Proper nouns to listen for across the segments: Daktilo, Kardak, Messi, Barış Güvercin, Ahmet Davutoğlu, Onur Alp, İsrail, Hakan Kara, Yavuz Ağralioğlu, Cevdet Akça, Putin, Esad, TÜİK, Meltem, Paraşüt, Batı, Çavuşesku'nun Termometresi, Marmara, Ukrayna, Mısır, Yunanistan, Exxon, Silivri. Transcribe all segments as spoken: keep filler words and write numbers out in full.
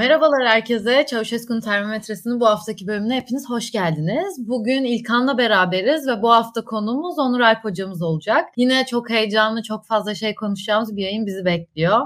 Merhabalar herkese. Çavuşesku'nun Termometresi'nin bu haftaki bölümüne hepiniz hoş geldiniz. Bugün İlkan'la beraberiz ve bu hafta konuğumuz Onur Alp hocamız olacak. Yine çok heyecanlı, çok fazla şey konuşacağımız bir yayın bizi bekliyor.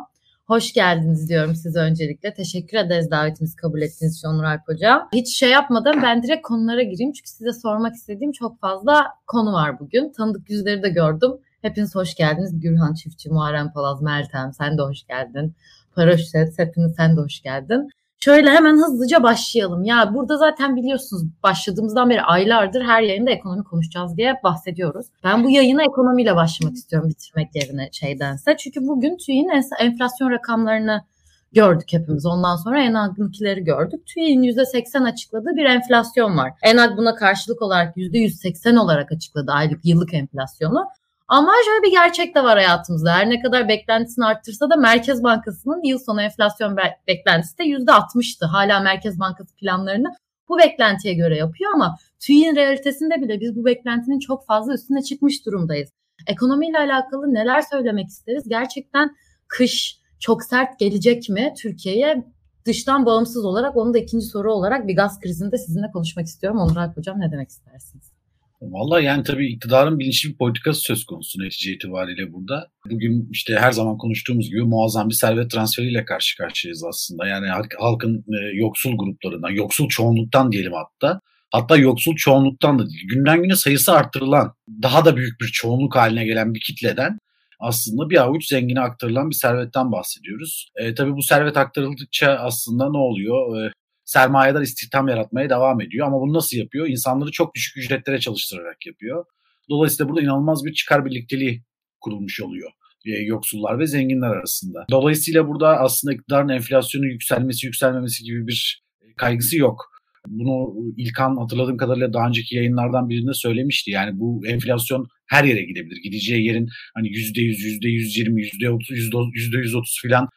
Hoş geldiniz diyorum size öncelikle. Teşekkür ederiz davetimizi kabul ettiğiniz için Onur Alp hocam. Hiç şey yapmadan ben direkt konulara gireyim. Çünkü size sormak istediğim çok fazla konu var bugün. Tanıdık yüzleri de gördüm. Hepiniz hoş geldiniz. Gürhan Çiftçi, Muharrem Palaz, Meltem sen de hoş geldin. Paraşüt, hepiniz sen de hoş geldin. Şöyle hemen hızlıca başlayalım. Ya burada zaten biliyorsunuz başladığımızdan beri aylardır her yayında ekonomi konuşacağız diye bahsediyoruz. Ben bu yayına ekonomiyle başlamak istiyorum bitirmek yerine şeydense. Çünkü bugün TÜİK'in enflasyon rakamlarını gördük hepimiz. Ondan sonra ENAG'ınkileri gördük. TÜİK'in yüzde seksen açıkladığı bir enflasyon var. ENAG buna karşılık olarak yüzde yüz seksen olarak açıkladı aylık yıllık enflasyonu. Ama şöyle bir gerçek de var hayatımızda. Her ne kadar beklentisini arttırsa da Merkez Bankası'nın yıl sonu enflasyon be- beklentisi de yüzde altmıştı. Hala Merkez Bankası planlarını bu beklentiye göre yapıyor ama TÜİK'in realitesinde bile biz bu beklentinin çok fazla üstüne çıkmış durumdayız. Ekonomiyle alakalı neler söylemek isteriz? Gerçekten kış çok sert gelecek mi Türkiye'ye? Dıştan bağımsız olarak onu da ikinci soru olarak bir gaz krizinde sizinle konuşmak istiyorum. Onur Alp hocam ne demek istersiniz? Vallahi yani tabii iktidarın bilinçli bir politikası söz konusu netice itibariyle burada. Bugün işte her zaman konuştuğumuz gibi muazzam bir servet transferiyle karşı karşıyayız aslında. Yani halkın yoksul gruplarından, yoksul çoğunluktan diyelim hatta. Hatta yoksul çoğunluktan da değil. Günden güne sayısı artırılan, daha da büyük bir çoğunluk haline gelen bir kitleden aslında bir avuç zengine aktarılan bir servetten bahsediyoruz. E, tabii bu servet aktarıldıkça aslında ne oluyor? E, Sermayedar istihdam yaratmaya devam ediyor ama bunu nasıl yapıyor? İnsanları çok düşük ücretlere çalıştırarak yapıyor. Dolayısıyla burada inanılmaz bir çıkar birlikteliği kurulmuş oluyor yoksullar ve zenginler arasında. Dolayısıyla burada aslında iktidarın enflasyonun yükselmesi, yükselmemesi gibi bir kaygısı yok. Bunu İlkan hatırladığım kadarıyla daha önceki yayınlardan birinde söylemişti. Yani bu enflasyon her yere gidebilir. Gideceği yerin hani yüzde yüz, yüzde yüz yirmi, yüzde otuz, yüzde yüz otuz falan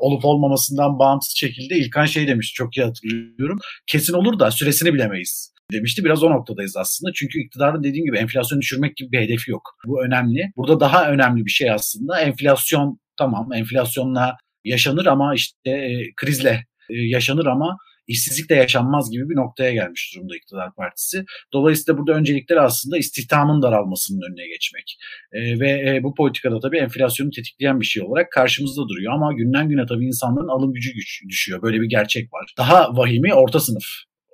olup olmamasından bağımsız şekilde İlkan şey demişti, çok iyi hatırlıyorum. Kesin olur da süresini bilemeyiz demişti. Biraz o noktadayız aslında. Çünkü iktidarın dediğim gibi enflasyonu düşürmek gibi bir hedefi yok. Bu önemli. Burada daha önemli bir şey aslında. Enflasyon tamam, enflasyonla yaşanır ama işte e, krizle e, yaşanır ama işsizlikle yaşanmaz gibi bir noktaya gelmiş durumda iktidar partisi. Dolayısıyla burada öncelikler aslında istihdamın daralmasının önüne geçmek. E, ve e, bu politikada tabii enflasyonu tetikleyen bir şey olarak karşımızda duruyor. Ama günden güne tabii insanların alım gücü güç, düşüyor. Böyle bir gerçek var. Daha vahimi orta sınıf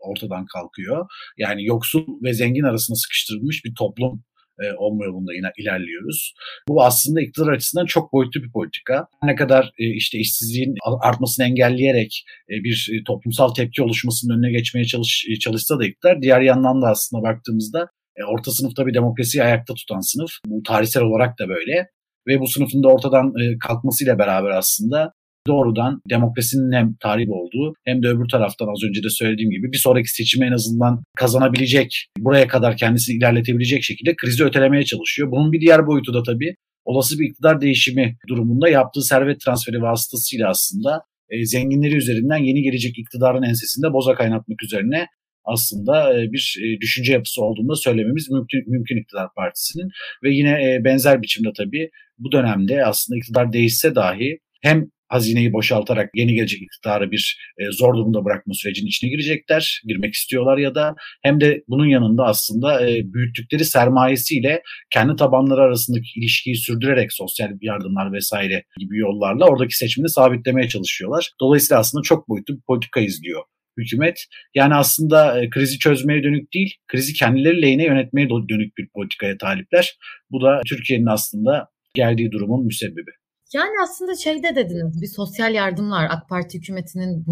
ortadan kalkıyor. Yani yoksul ve zengin arasında sıkıştırılmış bir toplum e, olma yolunda yine ilerliyoruz. Bu aslında iktidar açısından çok boyutlu bir politika. Ne kadar e, işte işsizliğin artmasını engelleyerek e, bir e, toplumsal tepki oluşmasının önüne geçmeye çalış, e, çalışsa da iktidar, diğer yandan da aslında baktığımızda e, orta sınıfta bir demokrasiyi ayakta tutan sınıf. Bu tarihsel olarak da böyle ve bu sınıfın da ortadan e, kalkmasıyla beraber aslında doğrudan demokrasinin hem tahrip olduğu hem de öbür taraftan az önce de söylediğim gibi bir sonraki seçimi en azından kazanabilecek, buraya kadar kendisini ilerletebilecek şekilde krizi ötelemeye çalışıyor. Bunun bir diğer boyutu da tabii olası bir iktidar değişimi durumunda yaptığı servet transferi vasıtasıyla aslında e, zenginleri üzerinden yeni gelecek iktidarın ensesinde boza kaynatmak üzerine aslında bir düşünce yapısı olduğunu da söylememiz mümkün, mümkün iktidar partisinin. Ve yine benzer biçimde tabii bu dönemde aslında iktidar değişse dahi hem hazineyi boşaltarak yeni gelecek iktidarı bir zor durumda bırakma sürecinin içine girecekler, girmek istiyorlar ya da hem de bunun yanında aslında büyüttükleri sermayesiyle kendi tabanları arasındaki ilişkiyi sürdürerek sosyal yardımlar vesaire gibi yollarla oradaki seçimini sabitlemeye çalışıyorlar. Dolayısıyla aslında çok boyutlu bir politika izliyor hükümet. Yani aslında krizi çözmeye dönük değil, krizi kendileri lehine yönetmeye dönük bir politikaya talipler. Bu da Türkiye'nin aslında geldiği durumun müsebbibi. Yani aslında şeyde dediniz bir sosyal yardımlar AK Parti hükümetinin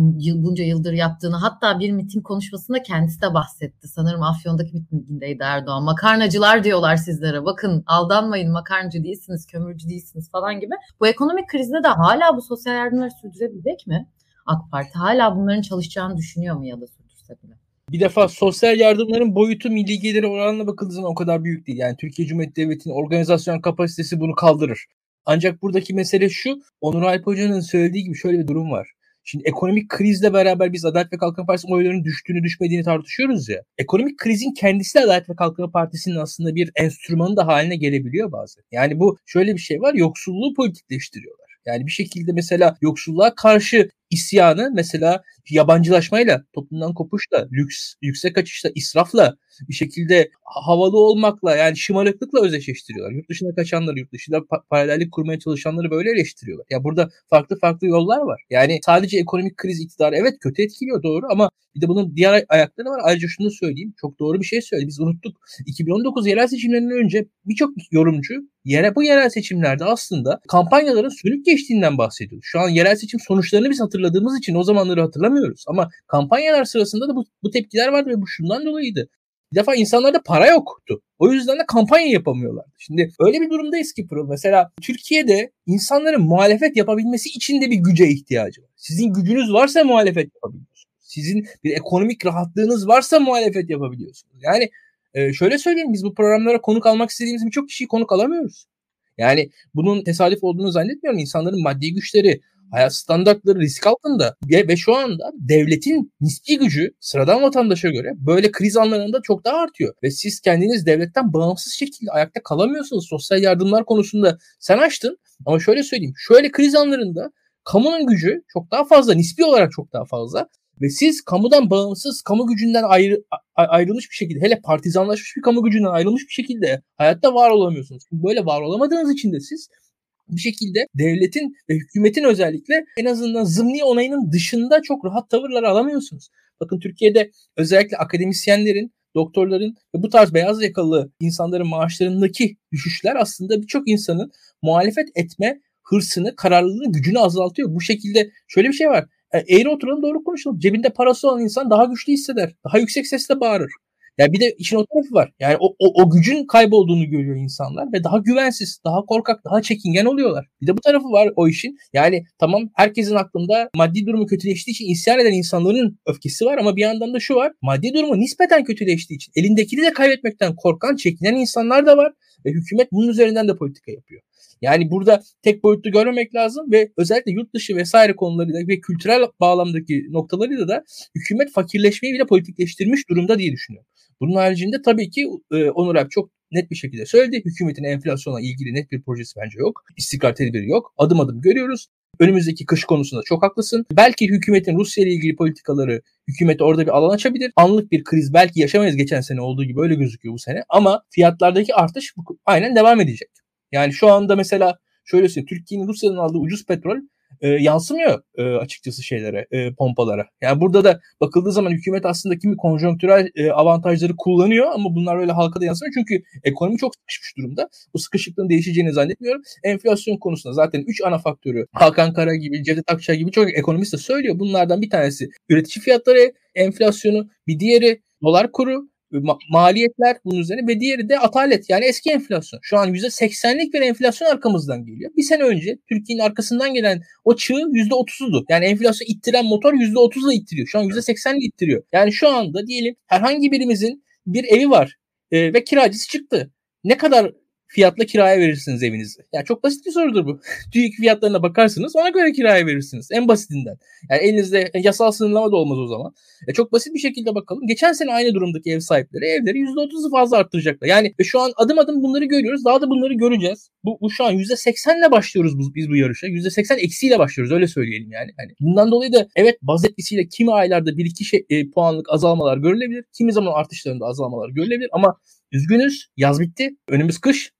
bunca yıldır yaptığını hatta bir miting konuşmasında kendisi de bahsetti. Sanırım Afyon'daki mitingindeydi Erdoğan. Makarnacılar diyorlar sizlere bakın aldanmayın makarnacı değilsiniz kömürcü değilsiniz falan gibi. Bu ekonomik krizde de hala bu sosyal yardımları sürdürebilecek mi AK Parti? Hala bunların çalışacağını düşünüyor mu ya da sürdürse bile? Bir defa sosyal yardımların boyutu milli geliri oranına bakıldığı zaman o kadar büyük değil. Yani Türkiye Cumhuriyeti Devleti'nin organizasyon kapasitesi bunu kaldırır. Ancak buradaki mesele şu, Onur Alp Hoca'nın söylediği gibi şöyle bir durum var. Şimdi ekonomik krizle beraber biz Adalet ve Kalkınma Partisi'nin oylarının düştüğünü düşmediğini tartışıyoruz ya. Ekonomik krizin kendisi de Adalet ve Kalkınma Partisi'nin aslında bir enstrümanı da haline gelebiliyor bazen. Yani bu şöyle bir şey var, yoksulluğu politikleştiriyorlar. Yani bir şekilde mesela yoksulluğa karşı isyanı mesela yabancılaşmayla, toplumdan kopuşla, lüks, yüksek kaçışla, israfla, bir şekilde havalı olmakla, yani şımarıklıkla özdeşleştiriyorlar. Yurt dışına kaçanları, yurt dışında pa- paralellik kurmaya çalışanları böyle eleştiriyorlar. Ya burada farklı farklı yollar var. Yani sadece ekonomik kriz iktidarı evet kötü etkiliyor, doğru, ama bir de bunun diğer ayakları var. Ayrıca şunu söyleyeyim, çok doğru bir şey söyledi. Biz unuttuk. iki bin on dokuz yerel seçimlerinden önce birçok yorumcu yere, bu yerel seçimlerde aslında kampanyaların sönük geçtiğinden bahsediyor. Şu an yerel seçim sonuçlarını biz hatırladığımız için o zamanları hatırlamıyoruz. Ama kampanyalar sırasında da bu, bu tepkiler vardı ve bu şundan dolayıydı. Bir defa insanlarda para yoktu. O yüzden de kampanya yapamıyorlardı. Şimdi öyle bir durumdayız ki Pırıl, mesela Türkiye'de insanların muhalefet yapabilmesi için de bir güce ihtiyacı var. Sizin gücünüz varsa muhalefet yapabiliyorsunuz. Sizin bir ekonomik rahatlığınız varsa muhalefet yapabiliyorsunuz. Yani e, şöyle söyleyeyim, biz bu programlara konuk almak istediğimiz birçok kişiyi konuk alamıyoruz. Yani bunun tesadüf olduğunu zannetmiyorum. İnsanların maddi güçleri, hayat standartları risk altında ve şu anda devletin nispi gücü sıradan vatandaşa göre böyle kriz anlarında çok daha artıyor. Ve siz kendiniz devletten bağımsız şekilde ayakta kalamıyorsunuz. Sosyal yardımlar konusunda sen açtın ama şöyle söyleyeyim, şöyle kriz anlarında kamunun gücü çok daha fazla, nispi olarak çok daha fazla ve siz kamudan bağımsız, kamu gücünden ayrı, ayrılmış bir şekilde, hele partizanlaşmış bir kamu gücünden ayrılmış bir şekilde hayatta var olamıyorsunuz. Böyle var olamadığınız için de siz bir şekilde devletin ve hükümetin özellikle en azından zımni onayının dışında çok rahat tavırları alamıyorsunuz. Bakın Türkiye'de özellikle akademisyenlerin, doktorların ve bu tarz beyaz yakalı insanların maaşlarındaki düşüşler aslında birçok insanın muhalefet etme hırsını, kararlılığını, gücünü azaltıyor. Bu şekilde şöyle bir şey var. Eğri oturalım, doğru konuşalım. Cebinde parası olan insan daha güçlü hisseder. Daha yüksek sesle bağırır. Ya bir de işin o tarafı var. Yani o, o, o gücün kaybolduğunu görüyor insanlar ve daha güvensiz, daha korkak, daha çekingen oluyorlar. Bir de bu tarafı var o işin. Yani tamam, herkesin aklında maddi durumu kötüleştiği için isyan eden insanların öfkesi var ama bir yandan da şu var. Maddi durumu nispeten kötüleştiği için elindekini de kaybetmekten korkan, çekinen insanlar da var ve hükümet bunun üzerinden de politika yapıyor. Yani burada tek boyutlu görmemek lazım ve özellikle yurt dışı vesaire konularıyla ve kültürel bağlamdaki noktalarıyla da hükümet fakirleşmeyi bile politikleştirmiş durumda diye düşünüyorum. Bunun haricinde tabii ki e, Onur Alp çok net bir şekilde söyledi. Hükümetin enflasyona ilgili net bir projesi bence yok. İstikrar tedbiri yok. Adım adım görüyoruz. Önümüzdeki kış konusunda çok haklısın. Belki hükümetin Rusya ile ilgili politikaları hükümet orada bir alan açabilir. Anlık bir kriz belki yaşamayız geçen sene olduğu gibi, öyle gözüküyor bu sene. Ama fiyatlardaki artış aynen devam edecek. Yani şu anda mesela şöyle söyleyeyim, Türkiye'nin Rusya'dan aldığı ucuz petrol e, yansımıyor e, açıkçası şeylere, e, pompalara. Yani burada da bakıldığı zaman hükümet aslında kimi konjonktürel e, avantajları kullanıyor ama bunlar öyle halka da yansımıyor. Çünkü ekonomi çok sıkışmış durumda. Bu sıkışıklığın değişeceğini zannetmiyorum. Enflasyon konusunda zaten üç ana faktörü, Hakan Kara gibi, Cevdet Akça gibi çok ekonomist de söylüyor. Bunlardan bir tanesi üretici fiyatları, enflasyonu, bir diğeri dolar kuru, maliyetler bunun üzerine ve diğeri de atalet, yani eski enflasyon. Şu an yüzde seksenlik bir enflasyon arkamızdan geliyor. Bir sene önce Türkiye'nin arkasından gelen o çığ yüzde otuzudu. Yani enflasyonu ittiren motor yüzde otuzla ittiriyor. Şu an yüzde seksenle ittiriyor. Yani şu anda diyelim herhangi birimizin bir evi var e, ve kiracısı çıktı. Ne kadar fiyatla kiraya verirsiniz evinizi? Yani çok basit bir sorudur bu. TÜİK fiyatlarına bakarsınız, ona göre kiraya verirsiniz. En basitinden. Yani elinizde yasal sınırlama da olmaz o zaman. E çok basit bir şekilde bakalım. Geçen sene aynı durumdaki ev sahipleri evleri yüzde otuzu fazla arttıracaklar. Yani şu an adım adım bunları görüyoruz. Daha da bunları göreceğiz. Bu, bu şu an yüzde seksenle başlıyoruz biz, biz bu yarışa. yüzde seksen eksiyle başlıyoruz. Öyle söyleyelim yani. Yani bundan dolayı da evet, baz etkisiyle kimi aylarda bir iki şey, e, puanlık azalmalar görülebilir. Kimi zaman artışlarında azalmalar görülebilir ama üzgünüz. Yaz bitti. Önümüz kış.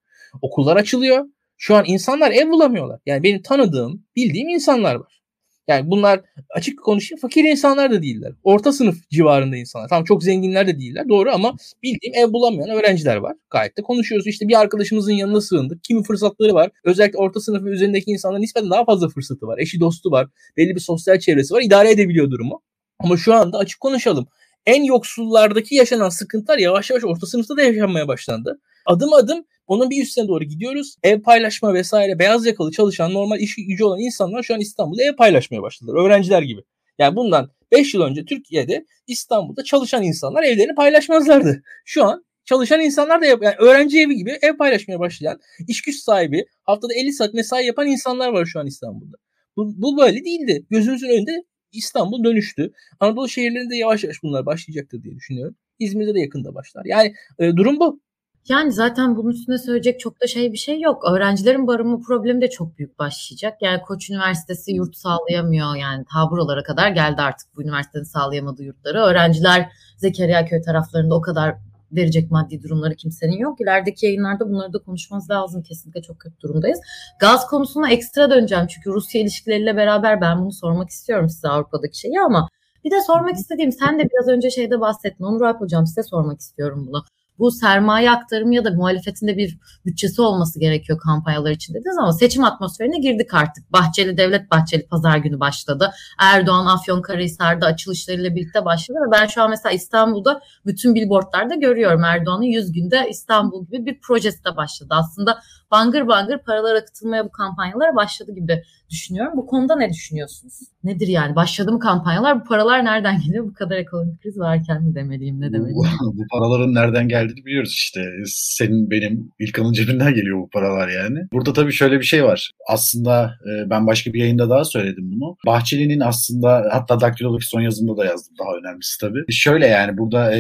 Okullar açılıyor. Şu an insanlar ev bulamıyorlar. Yani benim tanıdığım, bildiğim insanlar var. Yani bunlar açık konuşayım, fakir insanlar da değiller. Orta sınıf civarında insanlar. Tamam, çok zenginler de değiller. Doğru, ama bildiğim ev bulamayan öğrenciler var. Gayet de konuşuyoruz. İşte bir arkadaşımızın yanına sığındık. Kimi fırsatları var. Özellikle orta sınıf ve üzerindeki insanların nispeten daha fazla fırsatı var. Eşi, dostu var. Belli bir sosyal çevresi var. İdare edebiliyor durumu. Ama şu anda açık konuşalım. En yoksullardaki yaşanan sıkıntılar yavaş yavaş orta sınıfta da yaşanmaya başlandı. Adım adım onun bir üstüne doğru gidiyoruz. Ev paylaşma vesaire, beyaz yakalı çalışan, normal iş gücü olan insanlar şu an İstanbul'da ev paylaşmaya başladılar. Öğrenciler gibi. Yani bundan beş yıl önce Türkiye'de İstanbul'da çalışan insanlar evlerini paylaşmazlardı. Şu an çalışan insanlar da yani öğrenci evi gibi ev paylaşmaya başlayan, iş güç sahibi, haftada elli saat mesai yapan insanlar var şu an İstanbul'da. Bu, bu böyle değildi. Gözünüzün önünde İstanbul dönüştü. Anadolu şehirlerinde yavaş yavaş bunlar başlayacaktır diye düşünüyorum. İzmir'de de yakında başlar. Yani e, durum bu. Yani zaten bunun üstüne söyleyecek çok da şey bir şey yok. Öğrencilerin barınma problemi de çok büyük başlayacak. Yani Koç Üniversitesi yurt sağlayamıyor. Yani ta buralara kadar geldi artık bu üniversitenin sağlayamadığı yurtları. Öğrenciler Zekeriya Köy taraflarında o kadar verecek maddi durumları kimsenin yok. İlerideki yayınlarda bunları da konuşmamız lazım. Kesinlikle çok kötü durumdayız. Gaz konusuna ekstra döneceğim. Çünkü Rusya ilişkileriyle beraber ben bunu sormak istiyorum size, Avrupa'daki şeyi, ama bir de sormak istediğim, sen de biraz önce şeyde bahsettin. Onur Alp hocam, size sormak istiyorum bunu. Bu sermaye aktarımı ya da muhalefetinde bir bütçesi olması gerekiyor kampanyalar için dediniz, ama seçim atmosferine girdik artık. Bahçeli, Devlet Bahçeli pazar günü başladı. Erdoğan Afyon Karahisar'da açılışlarıyla birlikte başladı ve ben şu an mesela İstanbul'da bütün billboardlarda görüyorum. Erdoğan'ın yüz günde İstanbul gibi bir projesi de başladı. Aslında bangır bangır paralar akıtılmaya bu kampanyalara başladı gibi düşünüyorum. Bu konuda ne düşünüyorsunuz? Nedir yani? Başladı mı kampanyalar? Bu paralar nereden geliyor? Bu kadar ekonomik kriz varken mi demeliyim, ne demeliyim? Bu paraların nereden geldiğini biliyoruz işte. Senin, benim, İlkan'ın cebinden geliyor bu paralar yani. Burada tabii şöyle bir şey var. Aslında ben başka bir yayında daha söyledim bunu. Bahçeli'nin aslında, hatta daktilodaki son yazımda da yazdım, daha önemlisi tabii. Şöyle yani burada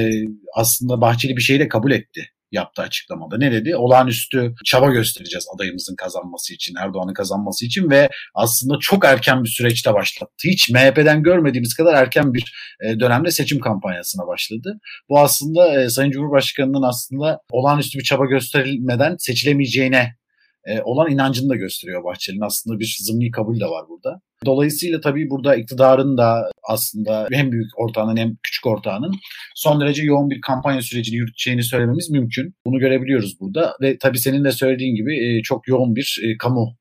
aslında Bahçeli bir şeyi de kabul etti. Yaptığı açıklamada. Ne dedi? Olağanüstü çaba göstereceğiz adayımızın kazanması için, Erdoğan'ın kazanması için ve aslında çok erken bir süreçte başlattı. Hiç M H P'den görmediğimiz kadar erken bir dönemde seçim kampanyasına başladı. Bu aslında Sayın Cumhurbaşkanı'nın aslında olağanüstü bir çaba gösterilmeden seçilemeyeceğine olan inancını da gösteriyor Bahçeli'nin. Aslında bir zımni kabul de var burada. Dolayısıyla tabii burada iktidarın da aslında hem büyük ortağının hem küçük ortağının son derece yoğun bir kampanya sürecini yürüteceğini söylememiz mümkün. Bunu görebiliyoruz burada ve tabii senin de söylediğin gibi çok yoğun bir kamu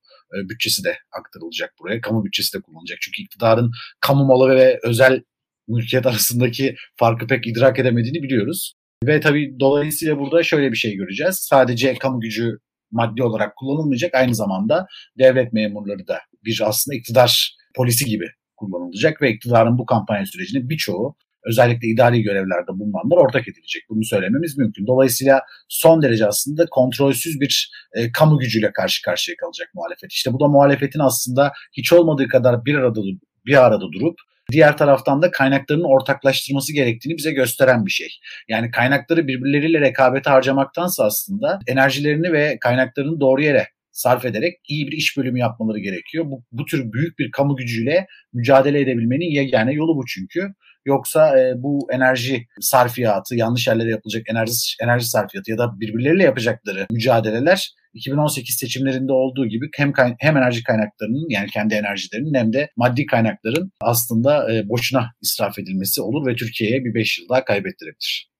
bütçesi de aktarılacak buraya. Kamu bütçesi de kullanılacak. Çünkü iktidarın kamu malı ve özel mülkiyet arasındaki farkı pek idrak edemediğini biliyoruz. Ve tabii dolayısıyla burada şöyle bir şey göreceğiz. Sadece kamu gücü maddi olarak kullanılmayacak. Aynı zamanda devlet memurları da bir aslında iktidar polisi gibi kullanılacak ve iktidarın bu kampanya sürecinin birçoğu, özellikle idari görevlerde bulunanlar ortak edilecek. Bunu söylememiz mümkün. Dolayısıyla son derece aslında kontrolsüz bir e, kamu gücüyle karşı karşıya kalacak muhalefet. İşte bu da muhalefetin aslında hiç olmadığı kadar bir arada bir arada durup diğer taraftan da kaynaklarının ortaklaştırması gerektiğini bize gösteren bir şey. Yani kaynakları birbirleriyle rekabete harcamaktansa aslında enerjilerini ve kaynaklarını doğru yere sarf ederek iyi bir iş bölümü yapmaları gerekiyor. Bu, bu tür büyük bir kamu gücüyle mücadele edebilmenin yegane yolu bu çünkü. Yoksa e, bu enerji sarfiyatı, yanlış yerlere yapılacak enerji, enerji sarfiyatı ya da birbirleriyle yapacakları mücadeleler iki bin on sekiz seçimlerinde olduğu gibi hem kayna- hem enerji kaynaklarının, yani kendi enerjilerinin, hem de maddi kaynakların aslında e, boşuna israf edilmesi olur ve Türkiye'ye bir beş yıl daha kaybettirebilir.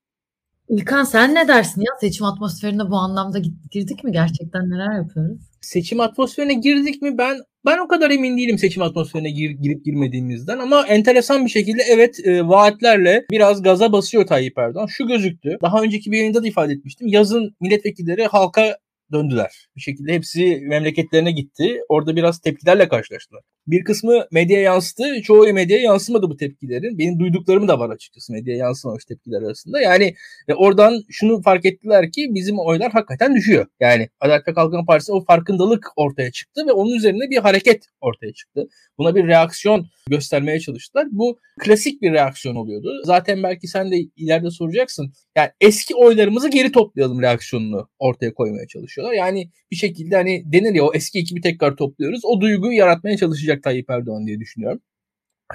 İlkan, sen ne dersin ya? Seçim atmosferine bu anlamda girdik mi? Gerçekten neler yapıyoruz? Seçim atmosferine girdik mi? Ben ben o kadar emin değilim seçim atmosferine gir, girip girmediğimizden, ama enteresan bir şekilde evet e, vaatlerle biraz gaza basıyor Tayyip Erdoğan. Şu gözüktü. Daha önceki bir yayında da ifade etmiştim. Yazın milletvekilleri halka döndüler. Bir şekilde hepsi memleketlerine gitti. Orada biraz tepkilerle karşılaştılar. Bir kısmı medyaya yansıdı. Çoğu medyaya yansımadı bu tepkilerin. Benim duyduklarım da var açıkçası medyaya yansımamış tepkiler arasında. Yani oradan şunu fark ettiler ki bizim oylar hakikaten düşüyor. Yani Adalet ve Kalkınma Partisi o farkındalık ortaya çıktı ve onun üzerine bir hareket ortaya çıktı. Buna bir reaksiyon göstermeye çalıştılar. Bu klasik bir reaksiyon oluyordu. Zaten belki sen de ileride soracaksın. Yani eski oylarımızı geri toplayalım reaksiyonunu ortaya koymaya çalışıyorlar. Yani bir şekilde hani denir ya, o eski ekibi tekrar topluyoruz. O duyguyu yaratmaya çalışacak Tayyip Erdoğan diye düşünüyorum.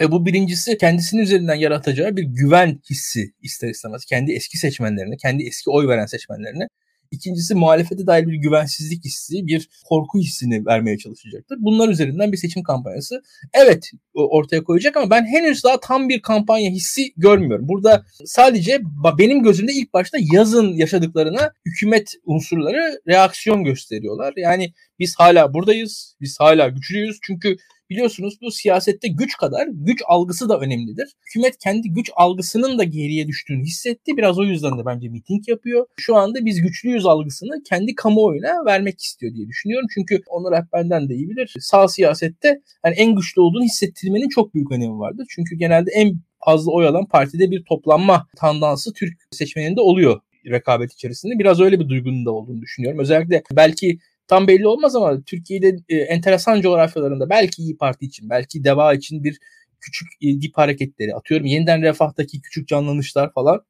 E bu birincisi, kendisinin üzerinden yaratacağı bir güven hissi ister istemez. Kendi eski seçmenlerine, kendi eski oy veren seçmenlerine. İkincisi, muhalefete dair bir güvensizlik hissi, bir korku hissini vermeye çalışacaktır. Bunlar üzerinden bir seçim kampanyası evet ortaya koyacak, ama ben henüz daha tam bir kampanya hissi görmüyorum. Burada sadece benim gözümde ilk başta yazın yaşadıklarına hükümet unsurları reaksiyon gösteriyorlar. Yani biz hala buradayız, biz hala güçlüyüz. Çünkü biliyorsunuz bu siyasette güç kadar güç algısı da önemlidir. Hükümet kendi güç algısının da geriye düştüğünü hissetti. Biraz o yüzden de bence miting yapıyor. Şu anda biz güçlüyüz algısını kendi kamuoyuna vermek istiyor diye düşünüyorum. Çünkü Onur Alp benden de iyi bilir. Sağ siyasette yani en güçlü olduğunu hissettirmenin çok büyük önemi vardır. Çünkü genelde en fazla oy alan partide bir toplanma tandansı Türk seçmeninde oluyor rekabet içerisinde. Biraz öyle bir duygunun da olduğunu düşünüyorum. Özellikle belki tam belli olmaz ama Türkiye'de e, enteresan coğrafyalarında belki İYİ Parti için, belki DEVA için bir küçük e, dip hareketleri, atıyorum Yeniden Refah'taki küçük canlanışlar falan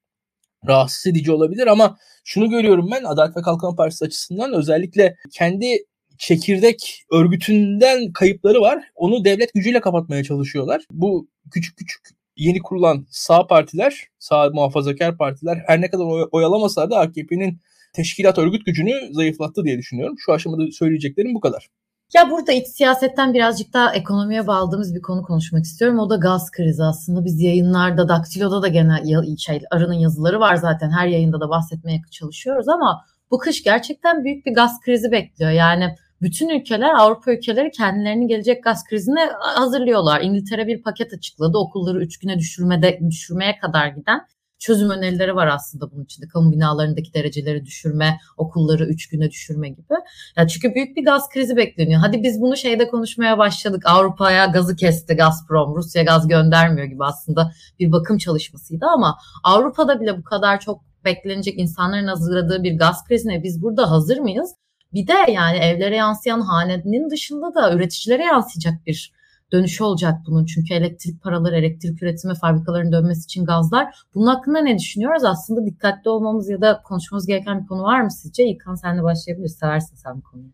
rahatsız edici olabilir ama şunu görüyorum ben Adalet ve Kalkınma Partisi açısından, özellikle kendi çekirdek örgütünden kayıpları var. Onu devlet gücüyle kapatmaya çalışıyorlar. Bu küçük küçük yeni kurulan sağ partiler, sağ muhafazakar partiler her ne kadar oy- oyalamasa da A K P'nin teşkilat örgüt gücünü zayıflattı diye düşünüyorum. Şu aşamada söyleyeceklerim bu kadar. Ya burada iç siyasetten birazcık daha ekonomiye bağladığımız bir konu konuşmak istiyorum. O da gaz krizi aslında. Biz yayınlarda, Daktilo'da da genel şey, Arı'nın yazıları var zaten. Her yayında da bahsetmeye çalışıyoruz ama bu kış gerçekten büyük bir gaz krizi bekliyor. Yani bütün ülkeler, Avrupa ülkeleri kendilerini gelecek gaz krizine hazırlıyorlar. İngiltere bir paket açıkladı. Okulları üç güne düşürmede, düşürmeye kadar giden çözüm önerileri var aslında bunun içinde. Kamu binalarındaki dereceleri düşürme, okulları üç güne düşürme gibi. Ya çünkü büyük bir gaz krizi bekleniyor. Hadi biz bunu şeyde konuşmaya başladık. Avrupa'ya gazı kesti Gazprom, Rusya gaz göndermiyor gibi aslında bir bakım çalışmasıydı ama Avrupa'da bile bu kadar çok beklenecek, insanların hazırladığı bir gaz krizine biz burada hazır mıyız? Bir de yani evlere yansıyan, hanenin dışında da üreticilere yansıyacak bir dönüşü olacak bunun. Çünkü elektrik paraları, elektrik üretimi, fabrikaların dönmesi için gazlar. Bunun hakkında ne düşünüyoruz? Aslında dikkatli olmamız ya da konuşmamız gereken bir konu var mı sizce? İlkan, senle başlayabiliriz. Seversin sen bu konuyu.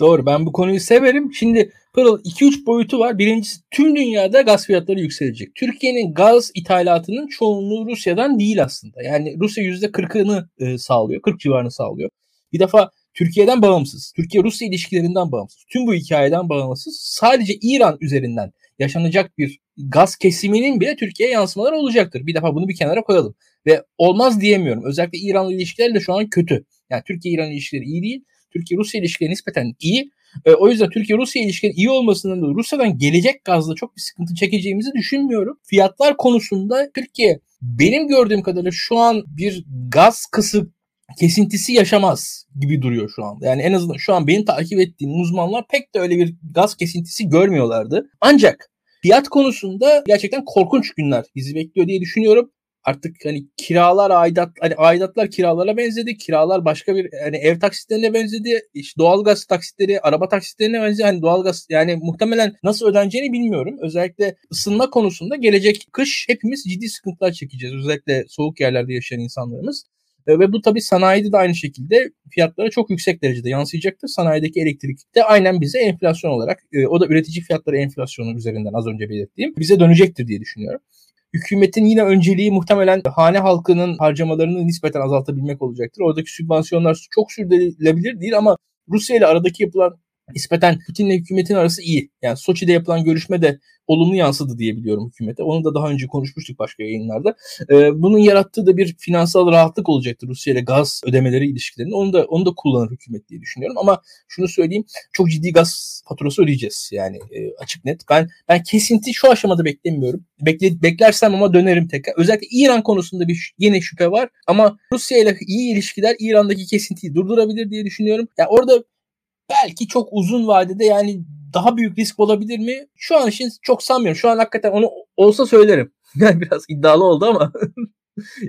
Doğru, ben bu konuyu severim. Şimdi Pırıl, iki üç boyutu var. Birincisi, tüm dünyada gaz fiyatları yükselecek. Türkiye'nin gaz ithalatının çoğunluğu Rusya'dan değil aslında. Yani Rusya yüzde kırkını e, sağlıyor, kırk civarını sağlıyor. Bir defa Türkiye'den bağımsız, Türkiye-Rusya ilişkilerinden bağımsız, tüm bu hikayeden bağımsız, sadece İran üzerinden yaşanacak bir gaz kesiminin bile Türkiye'ye yansımaları olacaktır. Bir defa bunu bir kenara koyalım ve olmaz diyemiyorum. Özellikle İran'la ilişkiler de şu an kötü. Yani Türkiye-İran ilişkileri iyi değil, Türkiye-Rusya ilişkileri nispeten iyi. E, o yüzden Türkiye-Rusya ilişkileri iyi olmasından dolayı Rusya'dan gelecek gazla çok bir sıkıntı çekeceğimizi düşünmüyorum. Fiyatlar konusunda Türkiye benim gördüğüm kadarıyla şu an bir gaz kısıp kesintisi yaşamaz gibi duruyor şu anda. Yani en azından şu an benim takip ettiğim uzmanlar pek de öyle bir gaz kesintisi görmüyorlardı. Ancak fiyat konusunda gerçekten korkunç günler bizi bekliyor diye düşünüyorum. Artık hani kiralar, aidat, hani aidatlar kiralara benzedi. Kiralar başka bir hani ev taksitlerine benzedi. İşte doğalgaz taksitleri, araba taksitlerine benzedi. Hani doğalgaz yani muhtemelen nasıl ödeneceğini bilmiyorum. Özellikle ısınma konusunda gelecek kış hepimiz ciddi sıkıntılar çekeceğiz. Özellikle soğuk yerlerde yaşayan insanlarımız. Ve bu tabii sanayide de aynı şekilde fiyatlara çok yüksek derecede yansıyacaktır. Sanayideki elektrik de aynen bize enflasyon olarak, o da üretici fiyatları enflasyonu üzerinden az önce belirttiğim, bize dönecektir diye düşünüyorum. Hükümetin yine önceliği muhtemelen hane halkının harcamalarını nispeten azaltabilmek olacaktır. Oradaki sübvansiyonlar çok sürdürülebilir değil ama Rusya ile aradaki yapılan nispeten Putin'le hükümetin arası iyi. Yani Soçi'de yapılan görüşme de olumlu yansıdı diye biliyorum hükümete. Onu da daha önce konuşmuştuk başka yayınlarda. Ee, bunun yarattığı da bir finansal rahatlık olacaktır Rusya ile gaz ödemeleri ilişkilerinde. Onu da onu da kullanır hükümet diye düşünüyorum. Ama şunu söyleyeyim, çok ciddi gaz faturası ödeyeceğiz. Yani e, açık net. Ben ben kesinti şu aşamada beklemiyorum. Bekle, beklersem ama dönerim tekrar. Özellikle İran konusunda bir yine şüphe var. Ama Rusya ile iyi ilişkiler İran'daki kesintiyi durdurabilir diye düşünüyorum. Yani orada belki çok uzun vadede yani daha büyük risk olabilir mi? Şu an için çok sanmıyorum. Şu an hakikaten onu olsa söylerim. Yani biraz iddialı oldu ama.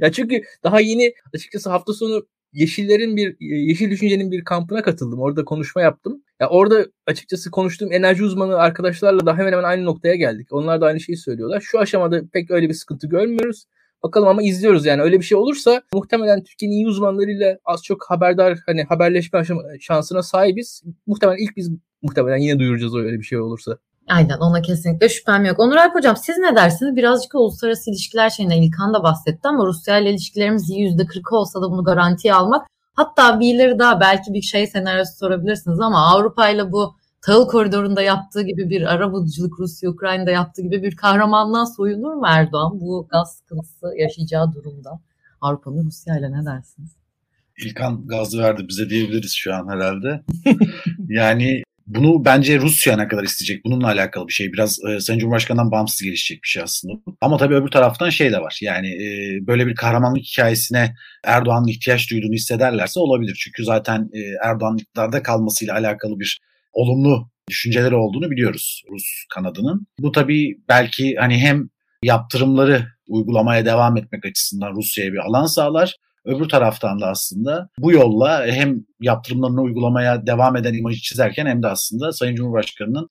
Ya çünkü daha yeni açıkçası hafta sonu Yeşillerin bir Yeşil Düşünce'nin bir kampına katıldım. Orada konuşma yaptım. Ya orada açıkçası konuştuğum enerji uzmanı arkadaşlarla da hemen hemen aynı noktaya geldik. Onlar da aynı şeyi söylüyorlar. Şu aşamada pek öyle bir sıkıntı görmüyoruz. Bakalım ama izliyoruz yani. Öyle bir şey olursa muhtemelen Türkiye'nin iyi uzmanlarıyla az çok haberdar, hani haberleşme şansına sahibiz. Muhtemelen ilk biz muhtemelen yine duyuracağız öyle bir şey olursa. Aynen, ona kesinlikle şüphem yok. Onur Alp hocam, siz ne dersiniz? Birazcık uluslararası ilişkiler şeyine İlkan da bahsetti ama Rusya ile ilişkilerimiz yüzde kırk olsa da bunu garantiye almak. Hatta birileri daha belki bir şey senaryosu sorabilirsiniz ama Avrupa ile bu Tahıl Koridoru'nda yaptığı gibi bir arabuluculuk, Rusya Ukrayna'da yaptığı gibi bir kahramanlığa soyunur mu Erdoğan? Bu gaz sıkıntısı yaşayacağı durumda Avrupa'nın Rusya'yla, ne dersiniz? İlkan gaz verdi bize diyebiliriz şu an herhalde. Yani bunu bence Rusya ne kadar isteyecek? Bununla alakalı bir şey. Biraz e, Sayın Cumhurbaşkanı'ndan bağımsız gelişecek bir şey aslında. Ama tabii öbür taraftan şey de var. Yani e, böyle bir kahramanlık hikayesine Erdoğan'ın ihtiyaç duyduğunu hissederlerse olabilir. Çünkü zaten e, Erdoğan'ın iktidarda kalmasıyla alakalı bir olumlu düşünceleri olduğunu biliyoruz Rus kanadının. Bu tabii belki hani hem yaptırımları uygulamaya devam etmek açısından Rusya'ya bir alan sağlar. Öbür taraftan da aslında bu yolla hem yaptırımlarını uygulamaya devam eden imajı çizerken hem de aslında Sayın Cumhurbaşkanı'nın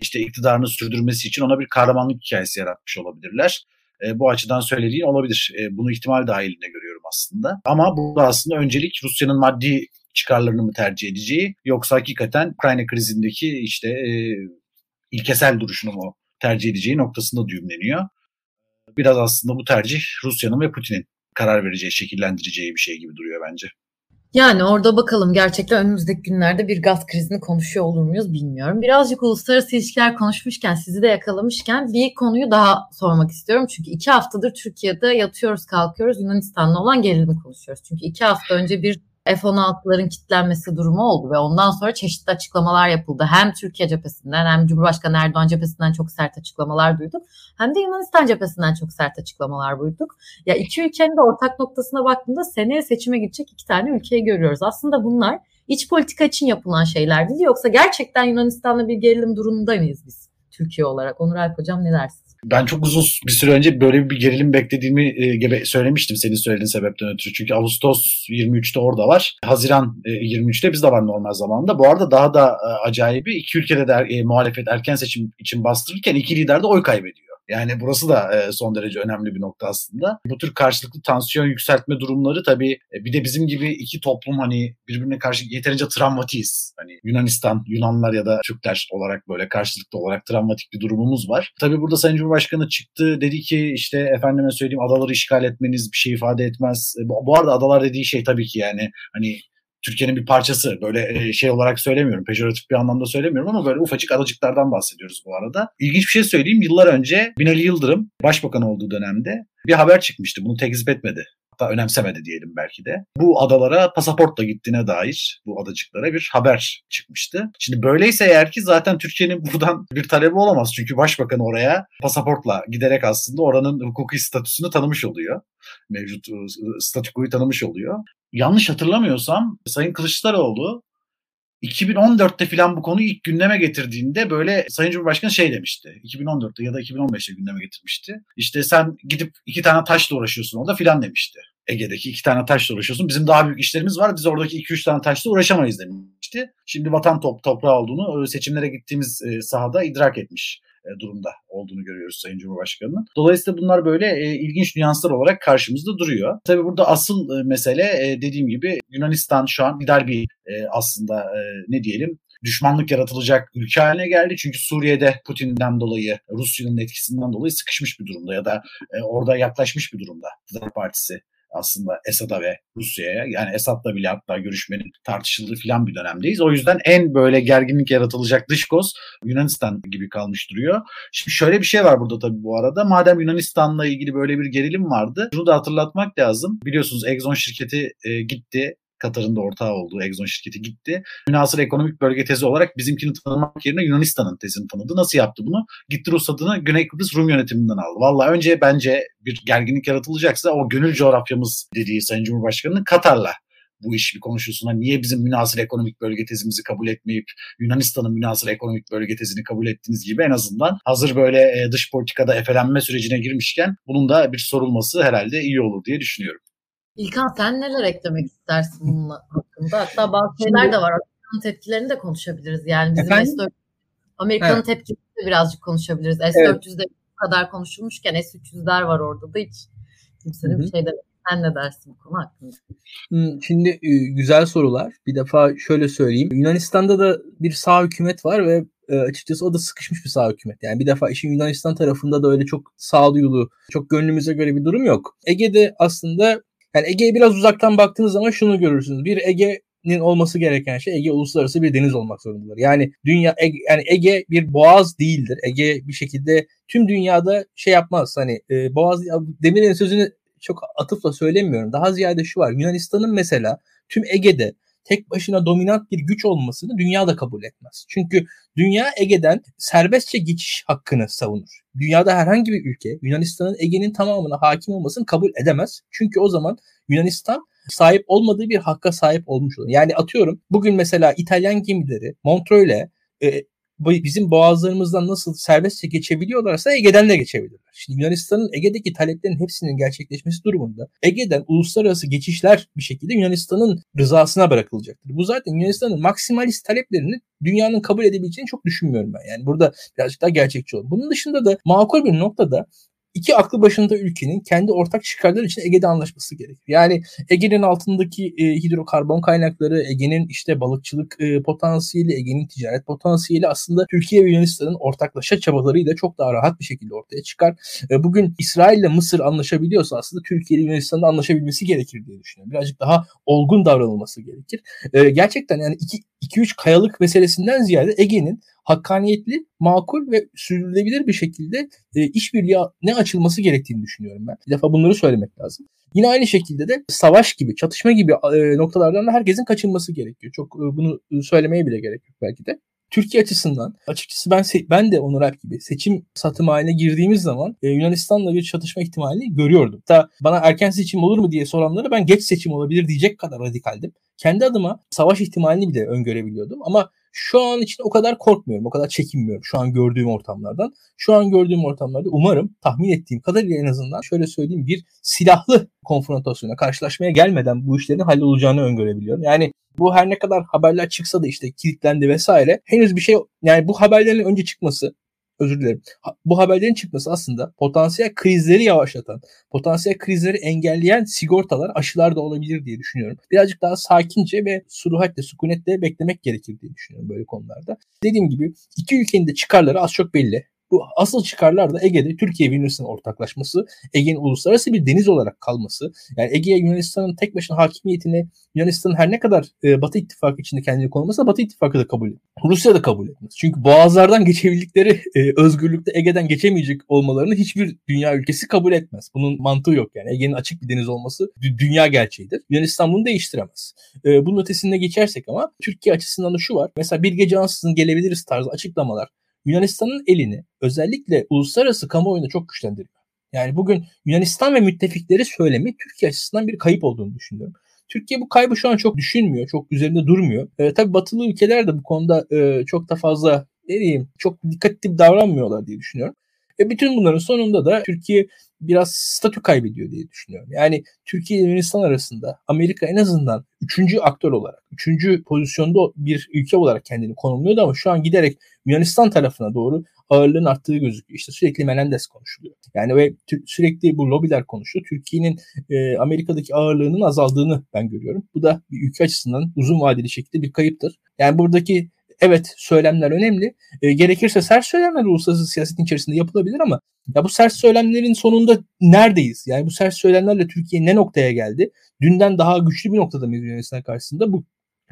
işte iktidarını sürdürmesi için ona bir kahramanlık hikayesi yaratmış olabilirler. Bu açıdan söylediğin olabilir. Bunu ihtimal dahilinde görüyorum aslında. Ama burada aslında öncelik Rusya'nın maddi çıkarlarını mı tercih edeceği, yoksa hakikaten Ukrayna krizindeki işte e, ilkesel duruşunu mu tercih edeceği noktasında düğümleniyor. Biraz aslında bu tercih Rusya'nın ve Putin'in karar vereceği, şekillendireceği bir şey gibi duruyor bence. Yani orada bakalım, gerçekten önümüzdeki günlerde bir gaz krizini konuşuyor olur muyuz bilmiyorum. Birazcık uluslararası ilişkiler konuşmuşken, sizi de yakalamışken bir konuyu daha sormak istiyorum. Çünkü iki haftadır Türkiye'de yatıyoruz kalkıyoruz, Yunanistan'la olan gerilimi konuşuyoruz. Çünkü iki hafta önce bir F on altıların kilitlenmesi durumu oldu ve ondan sonra çeşitli açıklamalar yapıldı. Hem Türkiye cephesinden, hem Cumhurbaşkanı Erdoğan cephesinden çok sert açıklamalar duyduk. Hem de Yunanistan cephesinden çok sert açıklamalar duyduk. Ya iki ülkenin de ortak noktasına baktığında seneye seçime gidecek iki tane ülkeyi görüyoruz. Aslında bunlar iç politika için yapılan şeyler değil. Yoksa gerçekten Yunanistan'la bir gerilim durumunda mıyız biz Türkiye olarak? Onur Alp hocam, ne dersiniz? Ben çok uzun bir süre önce böyle bir gerilim beklediğimi e, söylemiştim senin söylediğin sebepten ötürü. Çünkü Ağustos yirmi üçte orada var. Haziran yirmi üçte bizde var normal zamanda. Bu arada daha da e, acayibi, iki ülkede de e, muhalefet erken seçim için bastırırken iki lider de oy kaybediyor. Yani burası da e, son derece önemli bir nokta aslında. Bu tür karşılıklı tansiyon yükseltme durumları tabii e, bir de bizim gibi iki toplum hani birbirine karşı yeterince travmatiyiz. Hani Yunanistan, Yunanlar ya da Türkler olarak böyle karşılıklı olarak travmatik bir durumumuz var. Tabii burada Sayın Cumhurbaşkanı çıktı, dedi ki işte efendime söyleyeyim adaları işgal etmeniz bir şey ifade etmez. E, bu, bu arada adalar dediği şey tabii ki yani hani Türkiye'nin bir parçası, böyle şey olarak söylemiyorum, pejoratif bir anlamda söylemiyorum ama böyle ufacık adacıklardan bahsediyoruz bu arada. İlginç bir şey söyleyeyim, yıllar önce Binali Yıldırım başbakan olduğu dönemde bir haber çıkmıştı, bunu tekzip etmedi, hatta önemsemedi diyelim belki de. Bu adalara pasaportla gittiğine dair, bu adacıklara bir haber çıkmıştı. Şimdi böyleyse eğer ki zaten Türkiye'nin buradan bir talebi olamaz çünkü başbakan oraya pasaportla giderek aslında oranın hukuki statüsünü tanımış oluyor. Mevcut statükoyu tanımış oluyor. Yanlış hatırlamıyorsam Sayın Kılıçdaroğlu iki bin on dörtte filan bu konuyu ilk gündeme getirdiğinde böyle Sayın Cumhurbaşkanı şey demişti. iki bin on dörtte ya da iki bin on beşte gündeme getirmişti. İşte sen gidip iki tane taşla uğraşıyorsun orada filan demişti. Ege'deki iki tane taşla uğraşıyorsun. Bizim daha büyük işlerimiz var. Biz oradaki iki üç tane taşla uğraşamayız demişti. Şimdi vatan top, toprağı olduğunu seçimlere gittiğimiz sahada idrak etmiş durumda olduğunu görüyoruz Sayın Cumhurbaşkanı'nın. Dolayısıyla bunlar böyle e, ilginç nüanslar olarak karşımızda duruyor. Tabii burada asıl e, mesele e, dediğim gibi Yunanistan şu an lider bir e, aslında e, ne diyelim düşmanlık yaratılacak ülke haline geldi. Çünkü Suriye'de Putin'den dolayı, Rusya'nın etkisinden dolayı sıkışmış bir durumda ya da e, orada yaklaşmış bir durumda Deva Partisi. Aslında Esad'a ve Rusya'ya, yani Esad'la bile hatta görüşmenin tartışıldığı filan bir dönemdeyiz. O yüzden en böyle gerginlik yaratılacak dış koz Yunanistan gibi kalmış duruyor. Şimdi şöyle bir şey var burada tabii bu arada. Madem Yunanistan'la ilgili böyle bir gerilim vardı, şunu da hatırlatmak lazım. Biliyorsunuz Exxon şirketi e, gitti. Katar'ın da ortağı olduğu Exxon şirketi gitti. Münhasır ekonomik bölge tezi olarak bizimkini tanımak yerine Yunanistan'ın tezini tanıdı. Nasıl yaptı bunu? Gitti Rus adını Güney Kıbrıs Rum yönetiminden aldı. Valla önce bence bir gerginlik yaratılacaksa o gönül coğrafyamız dediği Sayın Cumhurbaşkanı'nın Katar'la bu iş bir konuşulsun. Hani niye bizim münhasır ekonomik bölge tezimizi kabul etmeyip Yunanistan'ın münhasır ekonomik bölge tezini kabul ettiğiniz gibi en azından hazır böyle dış politikada efelenme sürecine girmişken bunun da bir sorulması herhalde iyi olur diye düşünüyorum. İlkan, sen neler eklemek istersin bunun hakkında? Hatta bazı şeyler de var. Amerika'nın tepkilerini de konuşabiliriz. Yani bizim S dört yüz, Amerika'nın evet. tepkilerini de birazcık konuşabiliriz. S dört yüzde evet. kadar konuşulmuşken S üç yüzler var orada da hiç kimsenin bir şey demek. Sen ne dersin bu konu hakkında? Şimdi güzel sorular. Bir defa şöyle söyleyeyim. Yunanistan'da da bir sağ hükümet var ve açıkçası o da sıkışmış bir sağ hükümet. Yani bir defa işin Yunanistan tarafında da öyle çok sağduyulu, çok gönlümüze göre bir durum yok. Ege'de aslında yani Ege'ye biraz uzaktan baktığınız zaman şunu görürsünüz. Bir, Ege'nin olması gereken şey Ege uluslararası bir deniz olmak zorundadır. Yani dünya Ege, yani Ege bir boğaz değildir. Ege bir şekilde tüm dünyada şey yapmaz. Hani e, boğaz Demirel'in sözünü çok atıfla söylemiyorum. Daha ziyade şu var. Yunanistan'ın mesela tüm Ege'de tek başına dominant bir güç olmasını dünya da kabul etmez. Çünkü dünya Ege'den serbestçe geçiş hakkını savunur. Dünyada herhangi bir ülke Yunanistan'ın Ege'nin tamamına hakim olmasını kabul edemez. Çünkü o zaman Yunanistan sahip olmadığı bir hakka sahip olmuş olur. Yani atıyorum bugün mesela İtalyan gemileri Montreux'le e, bizim boğazlarımızdan nasıl serbestçe geçebiliyorlarsa Ege'den de geçebilirler. Şimdi Yunanistan'ın Ege'deki taleplerin hepsinin gerçekleşmesi durumunda Ege'den uluslararası geçişler bir şekilde Yunanistan'ın rızasına bırakılacaktır. Bu zaten Yunanistan'ın maksimalist taleplerini dünyanın kabul edebileceğini çok düşünmüyorum ben. Yani burada birazcık daha gerçekçi olur. Bunun dışında da makul bir noktada iki aklı başında ülkenin kendi ortak çıkarları için Ege'de anlaşması gerekiyor. Yani Ege'nin altındaki e, hidrokarbon kaynakları, Ege'nin işte balıkçılık e, potansiyeli, Ege'nin ticaret potansiyeli aslında Türkiye ve Yunanistan'ın ortaklaşa çabalarıyla çok daha rahat bir şekilde ortaya çıkar. E, bugün İsrail ile Mısır anlaşabiliyorsa aslında Türkiye ile Yunanistan'ın anlaşabilmesi gerekir diye düşünüyorum. Birazcık daha olgun davranılması gerekir. E, gerçekten yani iki üç kayalık meselesinden ziyade Ege'nin hakkaniyetli, makul ve sürdürülebilir bir şekilde e, işbirliği ne açılması gerektiğini düşünüyorum ben. Bir defa bunları söylemek lazım. Yine aynı şekilde de savaş gibi, çatışma gibi e, noktalardan da herkesin kaçınması gerekiyor. Çok e, bunu söylemeye bile gerek yok belki de. Türkiye açısından açıkçası ben ben de Onur Alp gibi seçim satım haline girdiğimiz zaman e, Yunanistan'la bir çatışma ihtimalini görüyordum. Hatta bana erken seçim olur mu diye soranlara ben geç seçim olabilir diyecek kadar radikaldim. Kendi adıma savaş ihtimalini bile öngörebiliyordum ama şu an için o kadar korkmuyorum, o kadar çekinmiyorum şu an gördüğüm ortamlardan. Şu an gördüğüm ortamlarda umarım, tahmin ettiğim kadarıyla en azından şöyle söyleyeyim, bir silahlı konfrontasyona, karşılaşmaya gelmeden bu işlerin hallolacağını öngörebiliyorum. Yani bu her ne kadar haberler çıksa da işte kilitlendi vesaire, henüz bir şey, yani bu haberlerin önce çıkması, özür dilerim, bu haberlerin çıkması aslında potansiyel krizleri yavaşlatan, potansiyel krizleri engelleyen sigortalar, aşılar da olabilir diye düşünüyorum. Birazcık daha sakince ve suruhatle, sükunetle beklemek gerekir diye düşünüyorum böyle konularda. Dediğim gibi iki ülkenin de çıkarları az çok belli. Bu asıl çıkarlar da Ege'de Türkiye ve Yunanistan'ın ortaklaşması, Ege'nin uluslararası bir deniz olarak kalması. Yani Ege'ye Yunanistan'ın tek başına hakimiyetini, Yunanistan'ın her ne kadar e, Batı İttifakı içinde kendini konulması da Batı İttifakı da kabul etmez. Rusya da kabul etmez. Çünkü boğazlardan geçebildikleri e, özgürlükte Ege'den geçemeyecek olmalarını hiçbir dünya ülkesi kabul etmez. Bunun mantığı yok yani. Ege'nin açık bir deniz olması dü- dünya gerçeğidir. Yunanistan bunu değiştiremez. E, bunun ötesine geçersek ama Türkiye açısından da şu var. Mesela bir gece ansızın gelebiliriz tarzı açıklamalar Yunanistan'ın elini özellikle uluslararası kamuoyunda çok güçlendiriyor. Yani bugün Yunanistan ve müttefikleri söylemi Türkiye açısından bir kayıp olduğunu düşünüyorum. Türkiye bu kaybı şu an çok düşünmüyor, çok üzerinde durmuyor. Ee, tabii batılı ülkeler de bu konuda e, çok da fazla ne diyeyim, çok dikkatli davranmıyorlar diye düşünüyorum. E, bütün bunların sonunda da Türkiye biraz statü kaybediyor diye düşünüyorum. Yani Türkiye ile Yunanistan arasında Amerika en azından üçüncü aktör olarak, üçüncü pozisyonda bir ülke olarak kendini konumluyordu ama şu an giderek Yunanistan tarafına doğru ağırlığın arttığı gözüküyor. İşte sürekli Menendez konuşuluyor. Yani ve t- sürekli bu lobiler konuşuyor. Türkiye'nin e, Amerika'daki ağırlığının azaldığını ben görüyorum. Bu da bir ülke açısından uzun vadeli şekilde bir kayıptır. Yani buradaki evet söylemler önemli. E, gerekirse sert söylemler uluslararası siyasetin içerisinde yapılabilir ama ya bu sert söylemlerin sonunda neredeyiz? Yani bu sert söylemlerle Türkiye ne noktaya geldi? Dünden daha güçlü bir noktada mıyız Yunanistan karşısında? Bu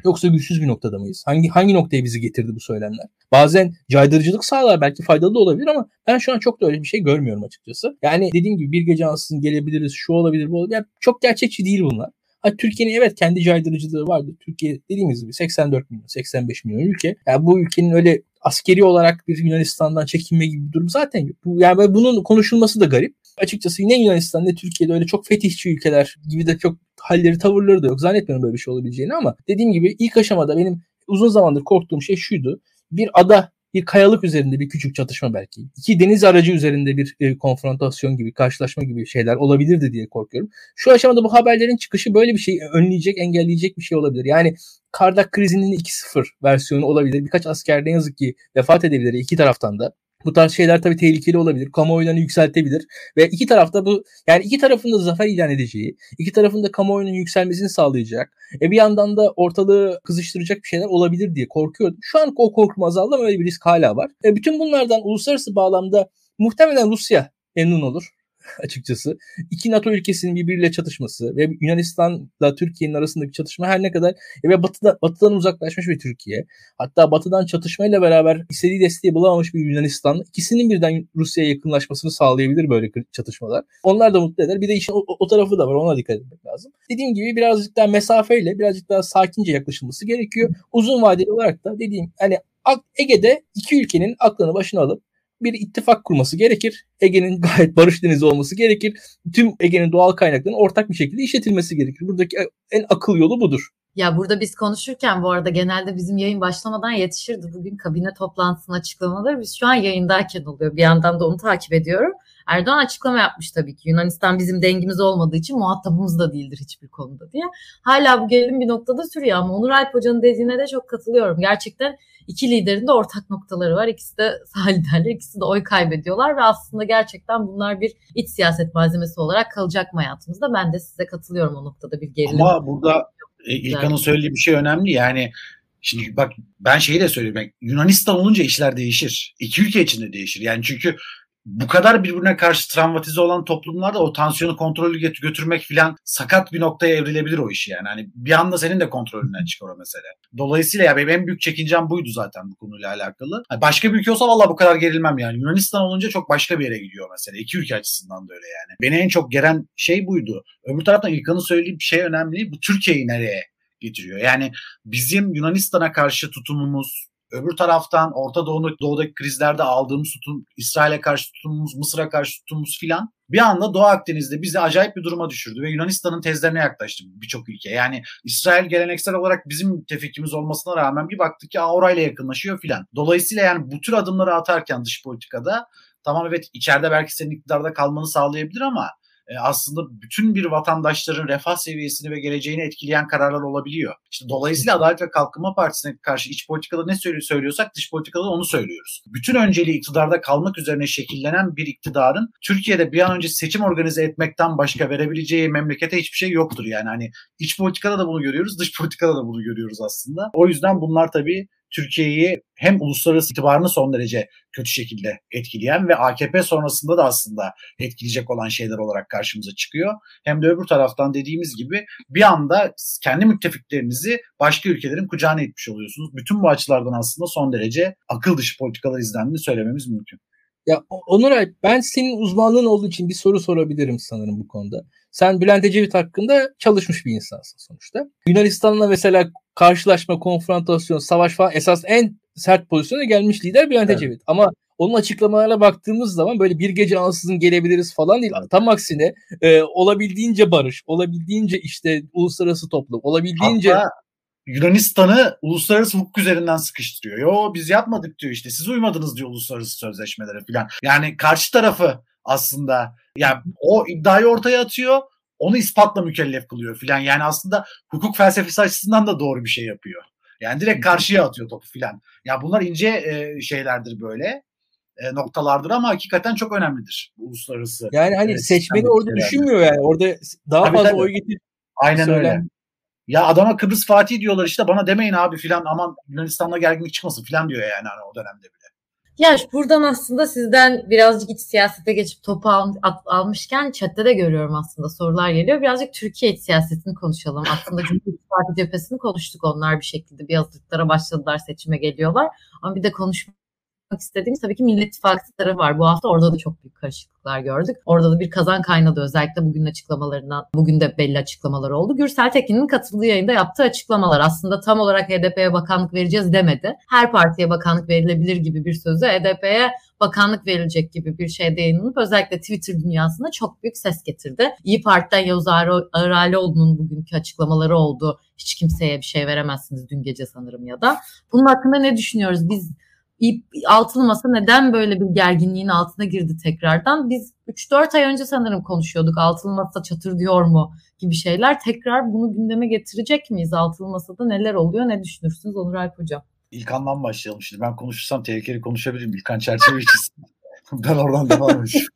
yoksa güçsüz bir noktada mıyız? Hangi hangi noktaya bizi getirdi bu söylemler? Bazen caydırıcılık sağlar, belki faydalı da olabilir ama ben şu an çok da öyle bir şey görmüyorum açıkçası. Yani dediğim gibi bir gece ansızın gelebiliriz, şu olabilir, bu olabilir. Yani çok gerçekçi değil bunlar. Türkiye'nin evet kendi caydırıcılığı vardı. Türkiye dediğimiz gibi seksen dört milyon, seksen beş milyon ülke. Yani bu ülkenin öyle askeri olarak bir Yunanistan'dan çekinme gibi bir durum zaten yok. Yani bunun konuşulması da garip. Açıkçası ne Yunanistan ne Türkiye'de öyle çok fetihçi ülkeler gibi de çok halleri, tavırları da yok. Zannetmiyorum böyle bir şey olabileceğini ama dediğim gibi ilk aşamada benim uzun zamandır korktuğum şey şuydu. Bir ada, bir kayalık üzerinde bir küçük çatışma belki. İki deniz aracı üzerinde bir e, konfrontasyon gibi, karşılaşma gibi şeyler olabilirdi diye korkuyorum. Şu aşamada bu haberlerin çıkışı böyle bir şey önleyecek, engelleyecek bir şey olabilir. Yani Kardak krizinin iki sıfır versiyonu olabilir. Birkaç asker ne yazık ki vefat edebilir iki taraftan da. Bu tarz şeyler tabii tehlikeli olabilir. Kamuoylarını yükseltebilir. Ve iki tarafta bu, yani iki tarafın da zafer ilan edeceği, iki tarafın da kamuoyunun yükselmesini sağlayacak, E bir yandan da ortalığı kızıştıracak bir şeyler olabilir diye korkuyordum. Şu an o korkum azaldı ama öyle bir risk hala var. E bütün bunlardan uluslararası bağlamda muhtemelen Rusya memnun olur açıkçası. İki NATO ülkesinin birbiriyle çatışması ve Yunanistan'la Türkiye'nin arasındaki çatışma her ne kadar ve batıda, batıdan uzaklaşmış bir Türkiye, hatta batıdan çatışmayla beraber istediği desteği bulamamış bir Yunanistan, ikisinin birden Rusya'ya yakınlaşmasını sağlayabilir böyle çatışmalar. Onlar da mutlu eder. Bir de işin o, o tarafı da var. Ona dikkat etmek lazım. Dediğim gibi birazcık daha mesafeyle, birazcık daha sakince yaklaşılması gerekiyor. Uzun vadeli olarak da dediğim hani Ege'de iki ülkenin aklını başına alıp bir ittifak kurması gerekir. Ege'nin gayet barış denizi olması gerekir. Tüm Ege'nin doğal kaynaklarının ortak bir şekilde işletilmesi gerekir. Buradaki en akıl yolu budur. Ya burada biz konuşurken bu arada genelde bizim yayın başlamadan yetişirdi. Bugün kabine toplantısının açıklamaları biz şu an yayındayken oluyor. Bir yandan da onu takip ediyorum. Erdoğan açıklama yapmış tabii ki. Yunanistan bizim dengimiz olmadığı için muhatabımız da değildir hiçbir konuda diye. Hala bu gerilim bir noktada sürüyor ama Onur Alp Hoca'nın dediğine de çok katılıyorum. Gerçekten iki liderin de ortak noktaları var. İkisi de sağ liderler, ikisi de oy kaybediyorlar ve aslında gerçekten bunlar bir iç siyaset malzemesi olarak kalacak mı hayatımızda? Ben de size katılıyorum o noktada bir gerilim. Ama burada İlkan'ın söylediği bir şey önemli. Yani şimdi bak ben şeyi de söyleyeyim. Yunanistan olunca işler değişir. İki ülke içinde değişir. Yani çünkü bu kadar birbirine karşı travmatize olan toplumlarda o tansiyonu kontrolü götürmek filan sakat bir noktaya evrilebilir o işi yani. Hani bir anda senin de kontrolünden çıkar o mesele. Dolayısıyla ya benim en büyük çekincem buydu zaten bu konuyla alakalı. Başka bir ülke olsa valla bu kadar gerilmem yani. Yunanistan olunca çok başka bir yere gidiyor mesele. İki ülke açısından da öyle yani. Beni en çok geren şey buydu. Öbür taraftan İlkan'ın söylediği bir şey önemli. Bu Türkiye'yi nereye getiriyor? Yani bizim Yunanistan'a karşı tutumumuz, öbür taraftan Orta Doğu'daki, Doğu'daki krizlerde aldığımız tutum, İsrail'e karşı tutumumuz, Mısır'a karşı tutumumuz filan bir anda Doğu Akdeniz'de bizi acayip bir duruma düşürdü ve Yunanistan'ın tezlerine yaklaştı birçok ülke. Yani İsrail geleneksel olarak bizim müttefikimiz olmasına rağmen bir baktık ki orayla yakınlaşıyor filan. Dolayısıyla yani bu tür adımları atarken dış politikada tamam evet içeride belki senin iktidarda kalmanı sağlayabilir ama aslında bütün bir vatandaşların refah seviyesini ve geleceğini etkileyen kararlar olabiliyor. İşte dolayısıyla Adalet ve Kalkınma Partisi'ne karşı iç politikada ne söylüyorsak dış politikada onu söylüyoruz. Bütün önceliği iktidarda kalmak üzerine şekillenen bir iktidarın Türkiye'de bir an önce seçim organize etmekten başka verebileceği memlekete hiçbir şey yoktur. Yani hani iç politikada da bunu görüyoruz, dış politikada da bunu görüyoruz aslında. O yüzden bunlar tabii Türkiye'yi hem uluslararası itibarını son derece kötü şekilde etkileyen ve A K P sonrasında da aslında etkileyecek olan şeyler olarak karşımıza çıkıyor. Hem de öbür taraftan dediğimiz gibi bir anda kendi müttefiklerinizi başka ülkelerin kucağına itmiş oluyorsunuz. Bütün bu açılardan aslında son derece akıl dışı politikalar izlendiğini söylememiz mümkün. Ya Onur Alp, ben senin uzmanlığın olduğu için bir soru sorabilirim sanırım bu konuda. Sen Bülent Ecevit hakkında çalışmış bir insansın sonuçta. Yunanistan'la mesela karşılaşma, konfrontasyon, savaş falan esas en sert pozisyona gelmiş lider Bülent evet. Ecevit. Ama onun açıklamalarına baktığımız zaman böyle bir gece ansızın gelebiliriz falan değil. Tam aksine e, olabildiğince barış, olabildiğince işte uluslararası toplum, olabildiğince... Hatta Yunanistan'ı uluslararası hukuk üzerinden sıkıştırıyor. Yo biz yapmadık diyor işte siz uymadınız diyor uluslararası sözleşmelere falan. Yani karşı tarafı aslında yani o iddiayı ortaya atıyor. Onu ispatla mükellef kılıyor filan. Yani aslında hukuk felsefesi açısından da doğru bir şey yapıyor. Yani direkt karşıya atıyor topu filan. Ya bunlar ince e, şeylerdir böyle. E, noktalardır ama hakikaten çok önemlidir uluslararası. Yani hani e, seçmeni orada şeylerdir. Düşünmüyor yani. Orada daha tabii fazla tabii. Oy getir. Aynen söylen. Öyle. Ya adama Kıbrıs Fatih diyorlar işte bana demeyin abi filan aman Yunanistan'la gerginlik çıkmasın filan diyor yani hani o dönemde bile. Ya buradan aslında sizden birazcık iç siyasete geçip topu al, at, almışken chatte de görüyorum aslında sorular geliyor. Birazcık Türkiye iç siyasetini konuşalım. Aslında Cumhuriyet İttifakı cephesini konuştuk onlar bir şekilde. Bir hazırlıklara başladılar seçime geliyorlar. Ama bir de konuşmak istediğimiz tabii ki Millet İttifakı tarafı var. Bu hafta orada da çok büyük karışıklıklar gördük. Orada da bir kazan kaynadı özellikle bugün açıklamalarından. Bugün de belli açıklamalar oldu. Gürsel Tekin'in katıldığı yayında yaptığı açıklamalar aslında tam olarak H D P'ye bakanlık vereceğiz demedi. Her partiye bakanlık verilebilir gibi bir sözü H D P'ye bakanlık verilecek gibi bir şeyde yayınlanıp özellikle Twitter dünyasında çok büyük ses getirdi. İYİ Parti'den Yavuz Ağralioğlu'nun bugünkü açıklamaları oldu. Hiç kimseye bir şey veremezsiniz dün gece sanırım ya da. Bunun hakkında ne düşünüyoruz? Biz Altılı Masa neden böyle bir gerginliğin altına girdi tekrardan? Biz üç dört ay önce sanırım konuşuyorduk. Altılı Masa çatır diyor mu gibi şeyler. Tekrar bunu gündeme getirecek miyiz? Altılı Masa'da neler oluyor? Ne düşünürsünüz Onur Alp Hocam? İlkan'dan başlayalım şimdi. Ben konuşursam tehlikeli konuşabilirim. İlkan çerçeve içiz. Ben oradan devam edeceğim.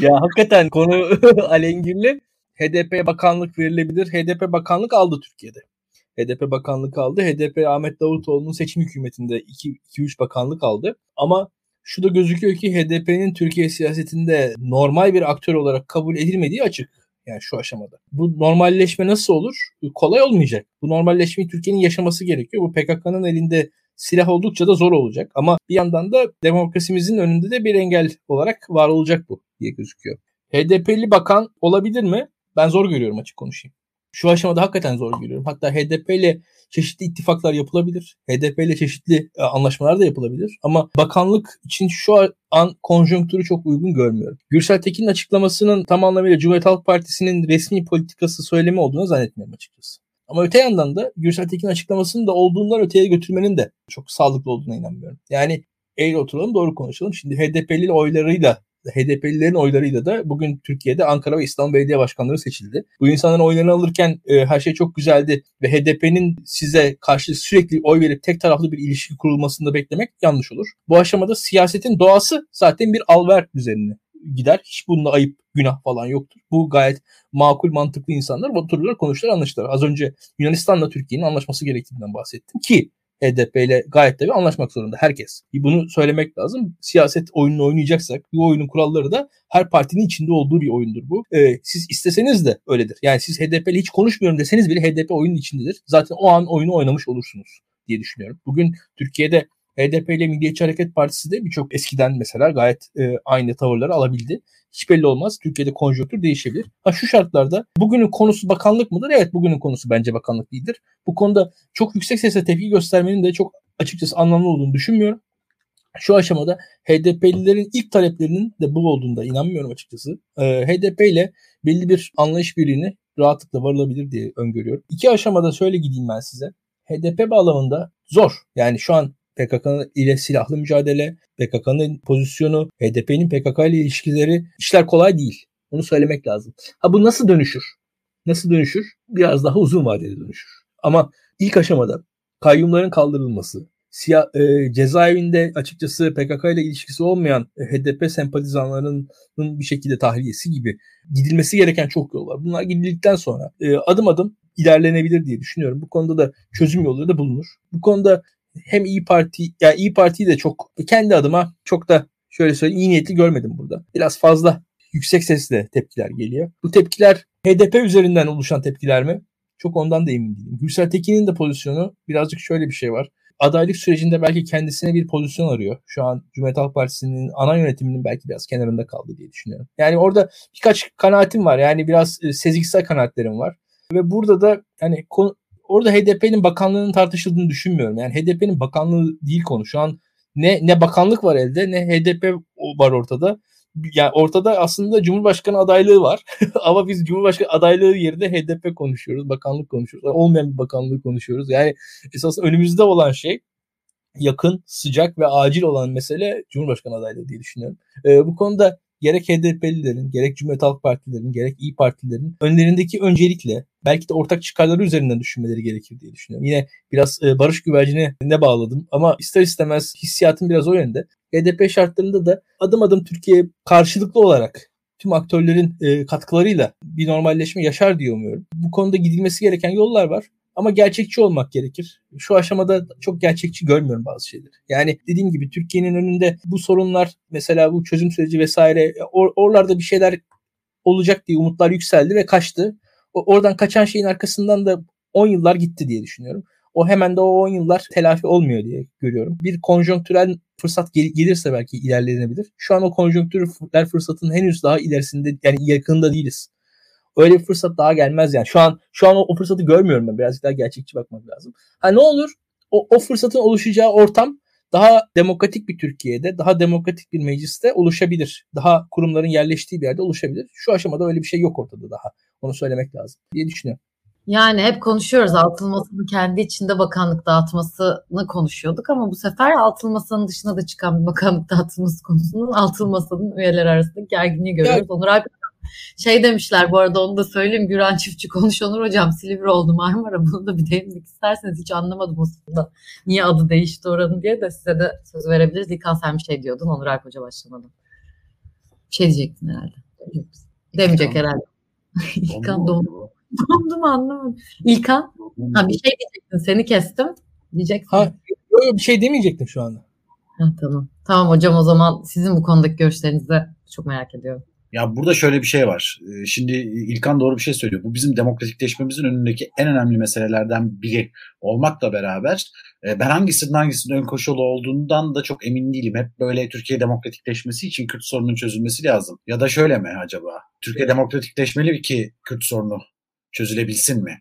Ya hakikaten konu alengirli. H D P'ye bakanlık verilebilir. H D P bakanlık aldı Türkiye'de. H D P bakanlık aldı. H D P Ahmet Davutoğlu'nun seçim hükümetinde iki üç bakanlık aldı. Ama şu da gözüküyor ki H D P'nin Türkiye siyasetinde normal bir aktör olarak kabul edilmediği açık. Yani şu aşamada. Bu normalleşme nasıl olur? Kolay olmayacak. Bu normalleşmeyi Türkiye'nin yaşaması gerekiyor. Bu P K K'nın elinde silah oldukça da zor olacak. Ama bir yandan da demokrasimizin önünde de bir engel olarak var olacak bu diye gözüküyor. H D P'li bakan olabilir mi? Ben zor görüyorum açık konuşayım. Şu aşamada hakikaten zor görüyorum. Hatta H D P ile çeşitli ittifaklar yapılabilir. H D P ile çeşitli anlaşmalar da yapılabilir. Ama bakanlık için şu an konjonktürü çok uygun görmüyorum. Gürsel Tekin'in açıklamasının tam anlamıyla Cumhuriyet Halk Partisi'nin resmi politikası söylemi olduğunu zannetmiyorum açıkçası. Ama öte yandan da Gürsel Tekin açıklamasının da olduğundan öteye götürmenin de çok sağlıklı olduğuna inanmıyorum. Yani eğri oturalım, doğru konuşalım. Şimdi H D P'li oylarıyla, H D P'lilerin oylarıyla da bugün Türkiye'de Ankara ve İstanbul Belediye Başkanları seçildi. Bu insanların oylarını alırken e, her şey çok güzeldi ve H D P'nin size karşı sürekli oy verip tek taraflı bir ilişki kurulmasını da beklemek yanlış olur. Bu aşamada siyasetin doğası zaten bir al-ver üzerine gider. Hiç bununla ayıp, günah falan yoktur. Bu gayet makul, mantıklı insanlar otururlar, konuşurlar, anlaşırlar. Az önce Yunanistan'la Türkiye'nin anlaşması gerektiğinden bahsettim ki H D P ile gayet tabii anlaşmak zorunda herkes. Bunu söylemek lazım. Siyaset oyununu oynayacaksak bu oyunun kuralları da her partinin içinde olduğu bir oyundur bu. Ee, siz isteseniz de öyledir. Yani siz H D P'li hiç konuşmuyorum deseniz bile H D P oyunun içindedir. Zaten o an oyunu oynamış olursunuz diye düşünüyorum. Bugün Türkiye'de H D P ile Milliyetçi Hareket Partisi de birçok eskiden mesela gayet e, aynı tavırları alabildi. Hiç belli olmaz. Türkiye'de konjonktür değişebilir. Ha, şu şartlarda bugünün konusu bakanlık mıdır? Evet, bugünün konusu bence bakanlık değildir. Bu konuda çok yüksek sesle tepki göstermenin de çok açıkçası anlamlı olduğunu düşünmüyorum. Şu aşamada H D P'lilerin ilk taleplerinin de bu olduğunda inanmıyorum açıkçası. E, H D P ile belli bir anlayış birliğine rahatlıkla varılabilir diye öngörüyorum. İki aşamada şöyle gideyim ben size. H D P bağlamında zor. Yani şu an P K K ile silahlı mücadele, P K K'nın pozisyonu, H D P'nin P K K ile ilişkileri, işler kolay değil. Onu söylemek lazım. Ha, bu nasıl dönüşür? Nasıl dönüşür? Biraz daha uzun vadeli dönüşür. Ama ilk aşamada kayyumların kaldırılması, Siyah, e, cezaevinde açıkçası P K K ile ilişkisi olmayan H D P sempatizanlarının bir şekilde tahliyesi gibi gidilmesi gereken çok yol var. Bunlar gidildikten sonra e, adım adım ilerlenebilir diye düşünüyorum. Bu konuda da çözüm yolları da bulunur. Bu konuda hem İYİ Parti, yani İYİ Parti'yi de çok kendi adıma çok da şöyle söyleyeyim iyi niyetli görmedim burada. Biraz fazla yüksek sesle tepkiler geliyor. Bu tepkiler H D P üzerinden oluşan tepkiler mi? Çok ondan da emin değilim. Gürsel Tekin'in de pozisyonu birazcık şöyle bir şey var. Adaylık sürecinde belki kendisine bir pozisyon arıyor. Şu an Cumhuriyet Halk Partisi'nin ana yönetiminin belki biraz kenarında kaldı diye düşünüyorum. Yani orada birkaç kanaatim var. Yani biraz sezgisel kanaatlerim var. Ve burada da hani konu orada H D P'nin bakanlığının tartışıldığını düşünmüyorum. Yani H D P'nin bakanlığı değil konu. Şu an ne ne bakanlık var elde, ne H D P var ortada. Yani ortada aslında Cumhurbaşkanı adaylığı var. Ama biz Cumhurbaşkanı adaylığı yerine H D P konuşuyoruz, bakanlık konuşuyoruz. Olmayan bir bakanlığı konuşuyoruz. Yani esas önümüzde olan şey, yakın, sıcak ve acil olan mesele Cumhurbaşkanı adaylığı diye düşünüyorum. Ee, bu konuda gerek H D P'lilerin, gerek Cumhuriyet Halk Partilerin, gerek İYİ Partilerin önlerindeki öncelikle belki de ortak çıkarları üzerinden düşünmeleri gerekir diye düşünüyorum. Yine biraz Barış Güvercin'e ne bağladım ama ister istemez hissiyatım biraz o yönde. H D P şartlarında da adım adım Türkiye karşılıklı olarak tüm aktörlerin katkılarıyla bir normalleşme yaşar diye umuyorum. Bu konuda gidilmesi gereken yollar var. Ama gerçekçi olmak gerekir. Şu aşamada çok gerçekçi görmüyorum bazı şeyleri. Yani dediğim gibi Türkiye'nin önünde bu sorunlar, mesela bu çözüm süreci vesaire, or- oralarda bir şeyler olacak diye umutlar yükseldi ve kaçtı. O- oradan kaçan şeyin arkasından da on yıllar gitti diye düşünüyorum. O hemen de o on yıllar telafi olmuyor diye görüyorum. Bir konjonktürel fırsat gel- gelirse belki ilerlenebilir. Şu an o konjonktürel fırsatın henüz daha ilerisinde, yani yakında değiliz. Öyle bir fırsat daha gelmez yani. Şu an şu an o, o fırsatı görmüyorum ben. Birazcık daha gerçekçi bakmak lazım. Ha, ne olur? O, o fırsatın oluşacağı ortam daha demokratik bir Türkiye'de, daha demokratik bir mecliste oluşabilir. Daha kurumların yerleştiği bir yerde oluşabilir. Şu aşamada öyle bir şey yok ortada daha. Onu söylemek lazım diye düşünüyorum. Yani hep konuşuyoruz, altılı masanın kendi içinde bakanlık dağıtmasını konuşuyorduk ama bu sefer altılı masanın dışına da çıkan bir bakanlık dağıtılması konusunun altılı masanın üyeleri arasındaki gerginliği görüyoruz. Evet. Onur Alp şey demişler bu arada, onu da söyleyeyim, Gürhan Çiftçi konuş Onur hocam, Silivri oldu Marmara, bunu da bir değinmek isterseniz, hiç anlamadım aslında niye adı değişti oranın diye de size de söz verebiliriz. İlkan sen bir şey diyordun, Onur Alp hoca başlamadım. Bir şey diyecektin herhalde. Demeyecek herhalde. İlkan dondu. Dondu mu anlamadım. İlkan ha, bir şey diyecektin, seni kestim. Diyeceksin. Ha, öyle bir şey demeyecektim şu anda. Ha, tamam. Tamam hocam, o zaman sizin bu konudaki görüşlerinizi de çok merak ediyorum. Ya burada şöyle bir şey var. Şimdi İlkan doğru bir şey söylüyor. Bu bizim demokratikleşmemizin önündeki en önemli meselelerden biri olmakla beraber ben hangisinin hangisinin ön koşulu olduğundan da çok emin değilim. Hep böyle Türkiye demokratikleşmesi için Kürt sorununun çözülmesi lazım. Ya da şöyle mi acaba? Türkiye demokratikleşmeli ki Kürt sorunu çözülebilsin mi?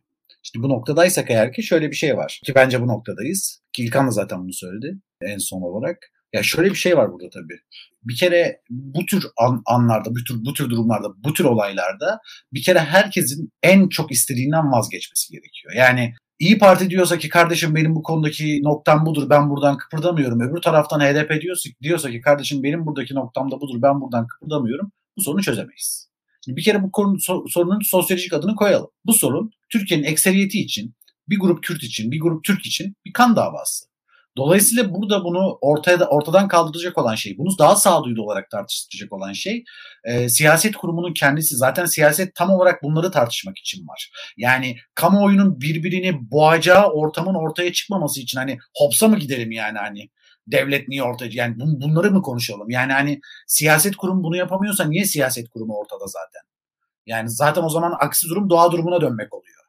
Şimdi bu noktadaysak eğer ki şöyle bir şey var. Ki bence bu noktadayız. Ki İlkan da zaten bunu söyledi en son olarak. Ya şöyle bir şey var burada tabii. Bir kere bu tür an, anlarda, bu tür, bu tür durumlarda, bu tür olaylarda bir kere herkesin en çok istediğinden vazgeçmesi gerekiyor. Yani İYİ Parti diyorsa ki kardeşim benim bu konudaki noktam budur, ben buradan kıpırdamıyorum. Öbür taraftan H D P diyorsa, diyorsa ki kardeşim benim buradaki noktam da budur, ben buradan kıpırdamıyorum. Bu sorunu çözemeyiz. Bir kere bu sorunun sosyolojik adını koyalım. Bu sorun Türkiye'nin ekseriyeti için, bir grup Kürt için, bir grup Türk için bir kan davası. Dolayısıyla burada bunu ortaya, ortadan kaldıracak olan şey, bunu daha sağduyulu olarak tartıştıracak olan şey e, siyaset kurumunun kendisi. Zaten siyaset tam olarak bunları tartışmak için var. Yani kamuoyunun birbirini boğacağı ortamın ortaya çıkmaması için hani hopsa mı gidelim yani hani devlet niye ortaya, yani bun, bunları mı konuşalım? Yani hani siyaset kurumu bunu yapamıyorsa niye siyaset kurumu ortada zaten? Yani zaten o zaman aksi durum doğa durumuna dönmek oluyor.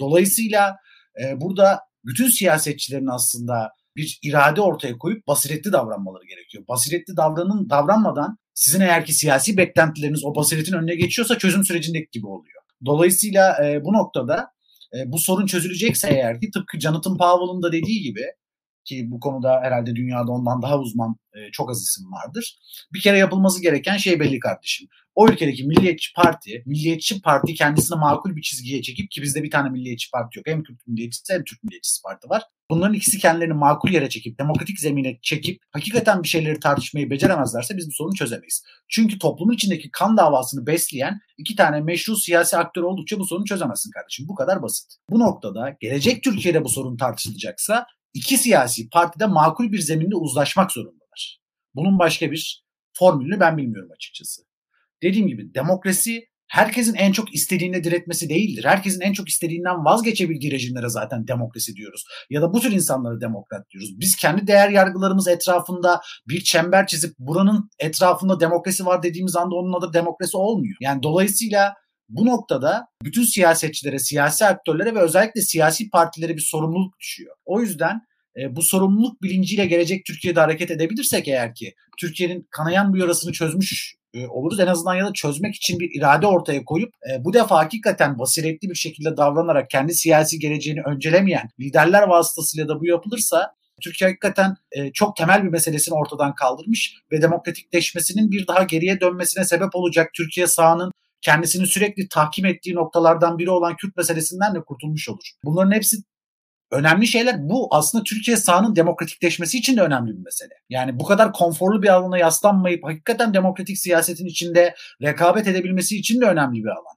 Dolayısıyla e, burada bütün siyasetçilerin aslında bir irade ortaya koyup basiretli davranmaları gerekiyor. Basiretli davranın davranmadan sizin eğer ki siyasi beklentileriniz o basiretin önüne geçiyorsa çözüm sürecindeki gibi oluyor. Dolayısıyla e, bu noktada e, bu sorun çözülecekse eğer ki tıpkı Jonathan Powell'ın da dediği gibi, ki bu konuda herhalde dünyada ondan daha uzman e, çok az isim vardır. Bir kere yapılması gereken şey belli kardeşim. O ülkedeki milliyetçi parti, milliyetçi parti kendisine makul bir çizgiye çekip, ki bizde bir tane milliyetçi parti yok. Hem Kürt milliyetçisi hem Türk milliyetçisi parti var. Bunların ikisi kendilerini makul yere çekip, demokratik zemine çekip hakikaten bir şeyleri tartışmayı beceremezlerse biz bu sorunu çözemeyiz. Çünkü toplumun içindeki kan davasını besleyen iki tane meşru siyasi aktör oldukça bu sorunu çözemezsin kardeşim. Bu kadar basit. Bu noktada gelecek Türkiye'de bu sorun tartışılacaksa İki siyasi partide makul bir zeminde uzlaşmak zorundalar. Bunun başka bir formülünü ben bilmiyorum açıkçası. Dediğim gibi demokrasi herkesin en çok istediğine diretmesi değildir. Herkesin en çok istediğinden vazgeçebildiği rejimlere zaten demokrasi diyoruz. Ya da bu tür insanlara demokrat diyoruz. Biz kendi değer yargılarımız etrafında bir çember çizip buranın etrafında demokrasi var dediğimiz anda onun adı demokrasi olmuyor. Yani dolayısıyla bu noktada bütün siyasetçilere, siyasi aktörlere ve özellikle siyasi partilere bir sorumluluk düşüyor. O yüzden e, bu sorumluluk bilinciyle gelecek Türkiye'de hareket edebilirsek eğer ki Türkiye'nin kanayan bir yarasını çözmüş e, oluruz. En azından ya da çözmek için bir irade ortaya koyup e, bu defa hakikaten basiretli bir şekilde davranarak kendi siyasi geleceğini öncelemeyen liderler vasıtasıyla da bu yapılırsa Türkiye hakikaten e, çok temel bir meselesini ortadan kaldırmış ve demokratikleşmesinin bir daha geriye dönmesine sebep olacak Türkiye sağının kendisini sürekli tahkim ettiği noktalardan biri olan Kürt meselesinden de kurtulmuş olur. Bunların hepsi önemli şeyler. Bu aslında Türkiye sahanın demokratikleşmesi için de önemli bir mesele. Yani bu kadar konforlu bir alana yaslanmayıp hakikaten demokratik siyasetin içinde rekabet edebilmesi için de önemli bir alan.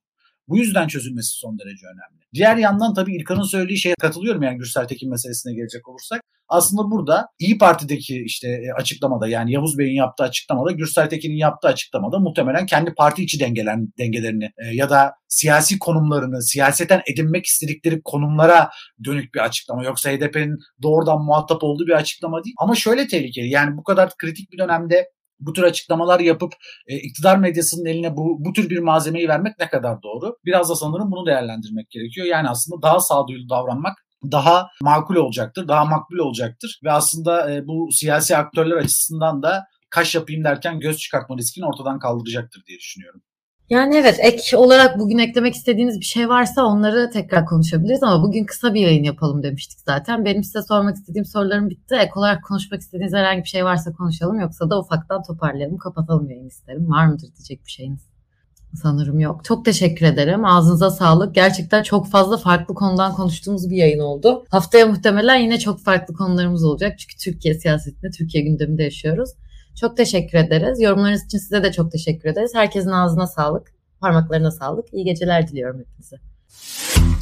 Bu yüzden çözülmesi son derece önemli. Diğer yandan tabii İlkan'ın söylediği şeye katılıyorum, yani Gürsel Tekin meselesine gelecek olursak. Aslında burada İYİ Parti'deki işte açıklamada, yani Yavuz Bey'in yaptığı açıklamada, Gürsel Tekin'in yaptığı açıklamada muhtemelen kendi parti içi dengelen, dengelerini ya da siyasi konumlarını, siyaseten edinmek istedikleri konumlara dönük bir açıklama. Yoksa H D P'nin doğrudan muhatap olduğu bir açıklama değil. Ama şöyle tehlikeli, yani bu kadar kritik bir dönemde bu tür açıklamalar yapıp e, iktidar medyasının eline bu, bu tür bir malzemeyi vermek ne kadar doğru? Biraz da sanırım bunu değerlendirmek gerekiyor. Yani aslında daha sağduyulu davranmak daha makul olacaktır, daha makbul olacaktır. Ve aslında e, bu siyasi aktörler açısından da kaş yapayım derken göz çıkartma riskini ortadan kaldıracaktır diye düşünüyorum. Yani evet, ek olarak bugün eklemek istediğiniz bir şey varsa onları tekrar konuşabiliriz ama bugün kısa bir yayın yapalım demiştik zaten. Benim size sormak istediğim sorularım bitti. Ek olarak konuşmak istediğiniz herhangi bir şey varsa konuşalım, yoksa da ufaktan toparlayalım, kapatalım yayını isterim. Var mıdır diyecek bir şeyiniz? Sanırım yok. Çok teşekkür ederim. Ağzınıza sağlık. Gerçekten çok fazla farklı konudan konuştuğumuz bir yayın oldu. Haftaya muhtemelen yine çok farklı konularımız olacak. Çünkü Türkiye siyasetinde, Türkiye gündeminde yaşıyoruz. Çok teşekkür ederiz. Yorumlarınız için size de çok teşekkür ederiz. Herkesin ağzına sağlık, parmaklarına sağlık. İyi geceler diliyorum hepinize.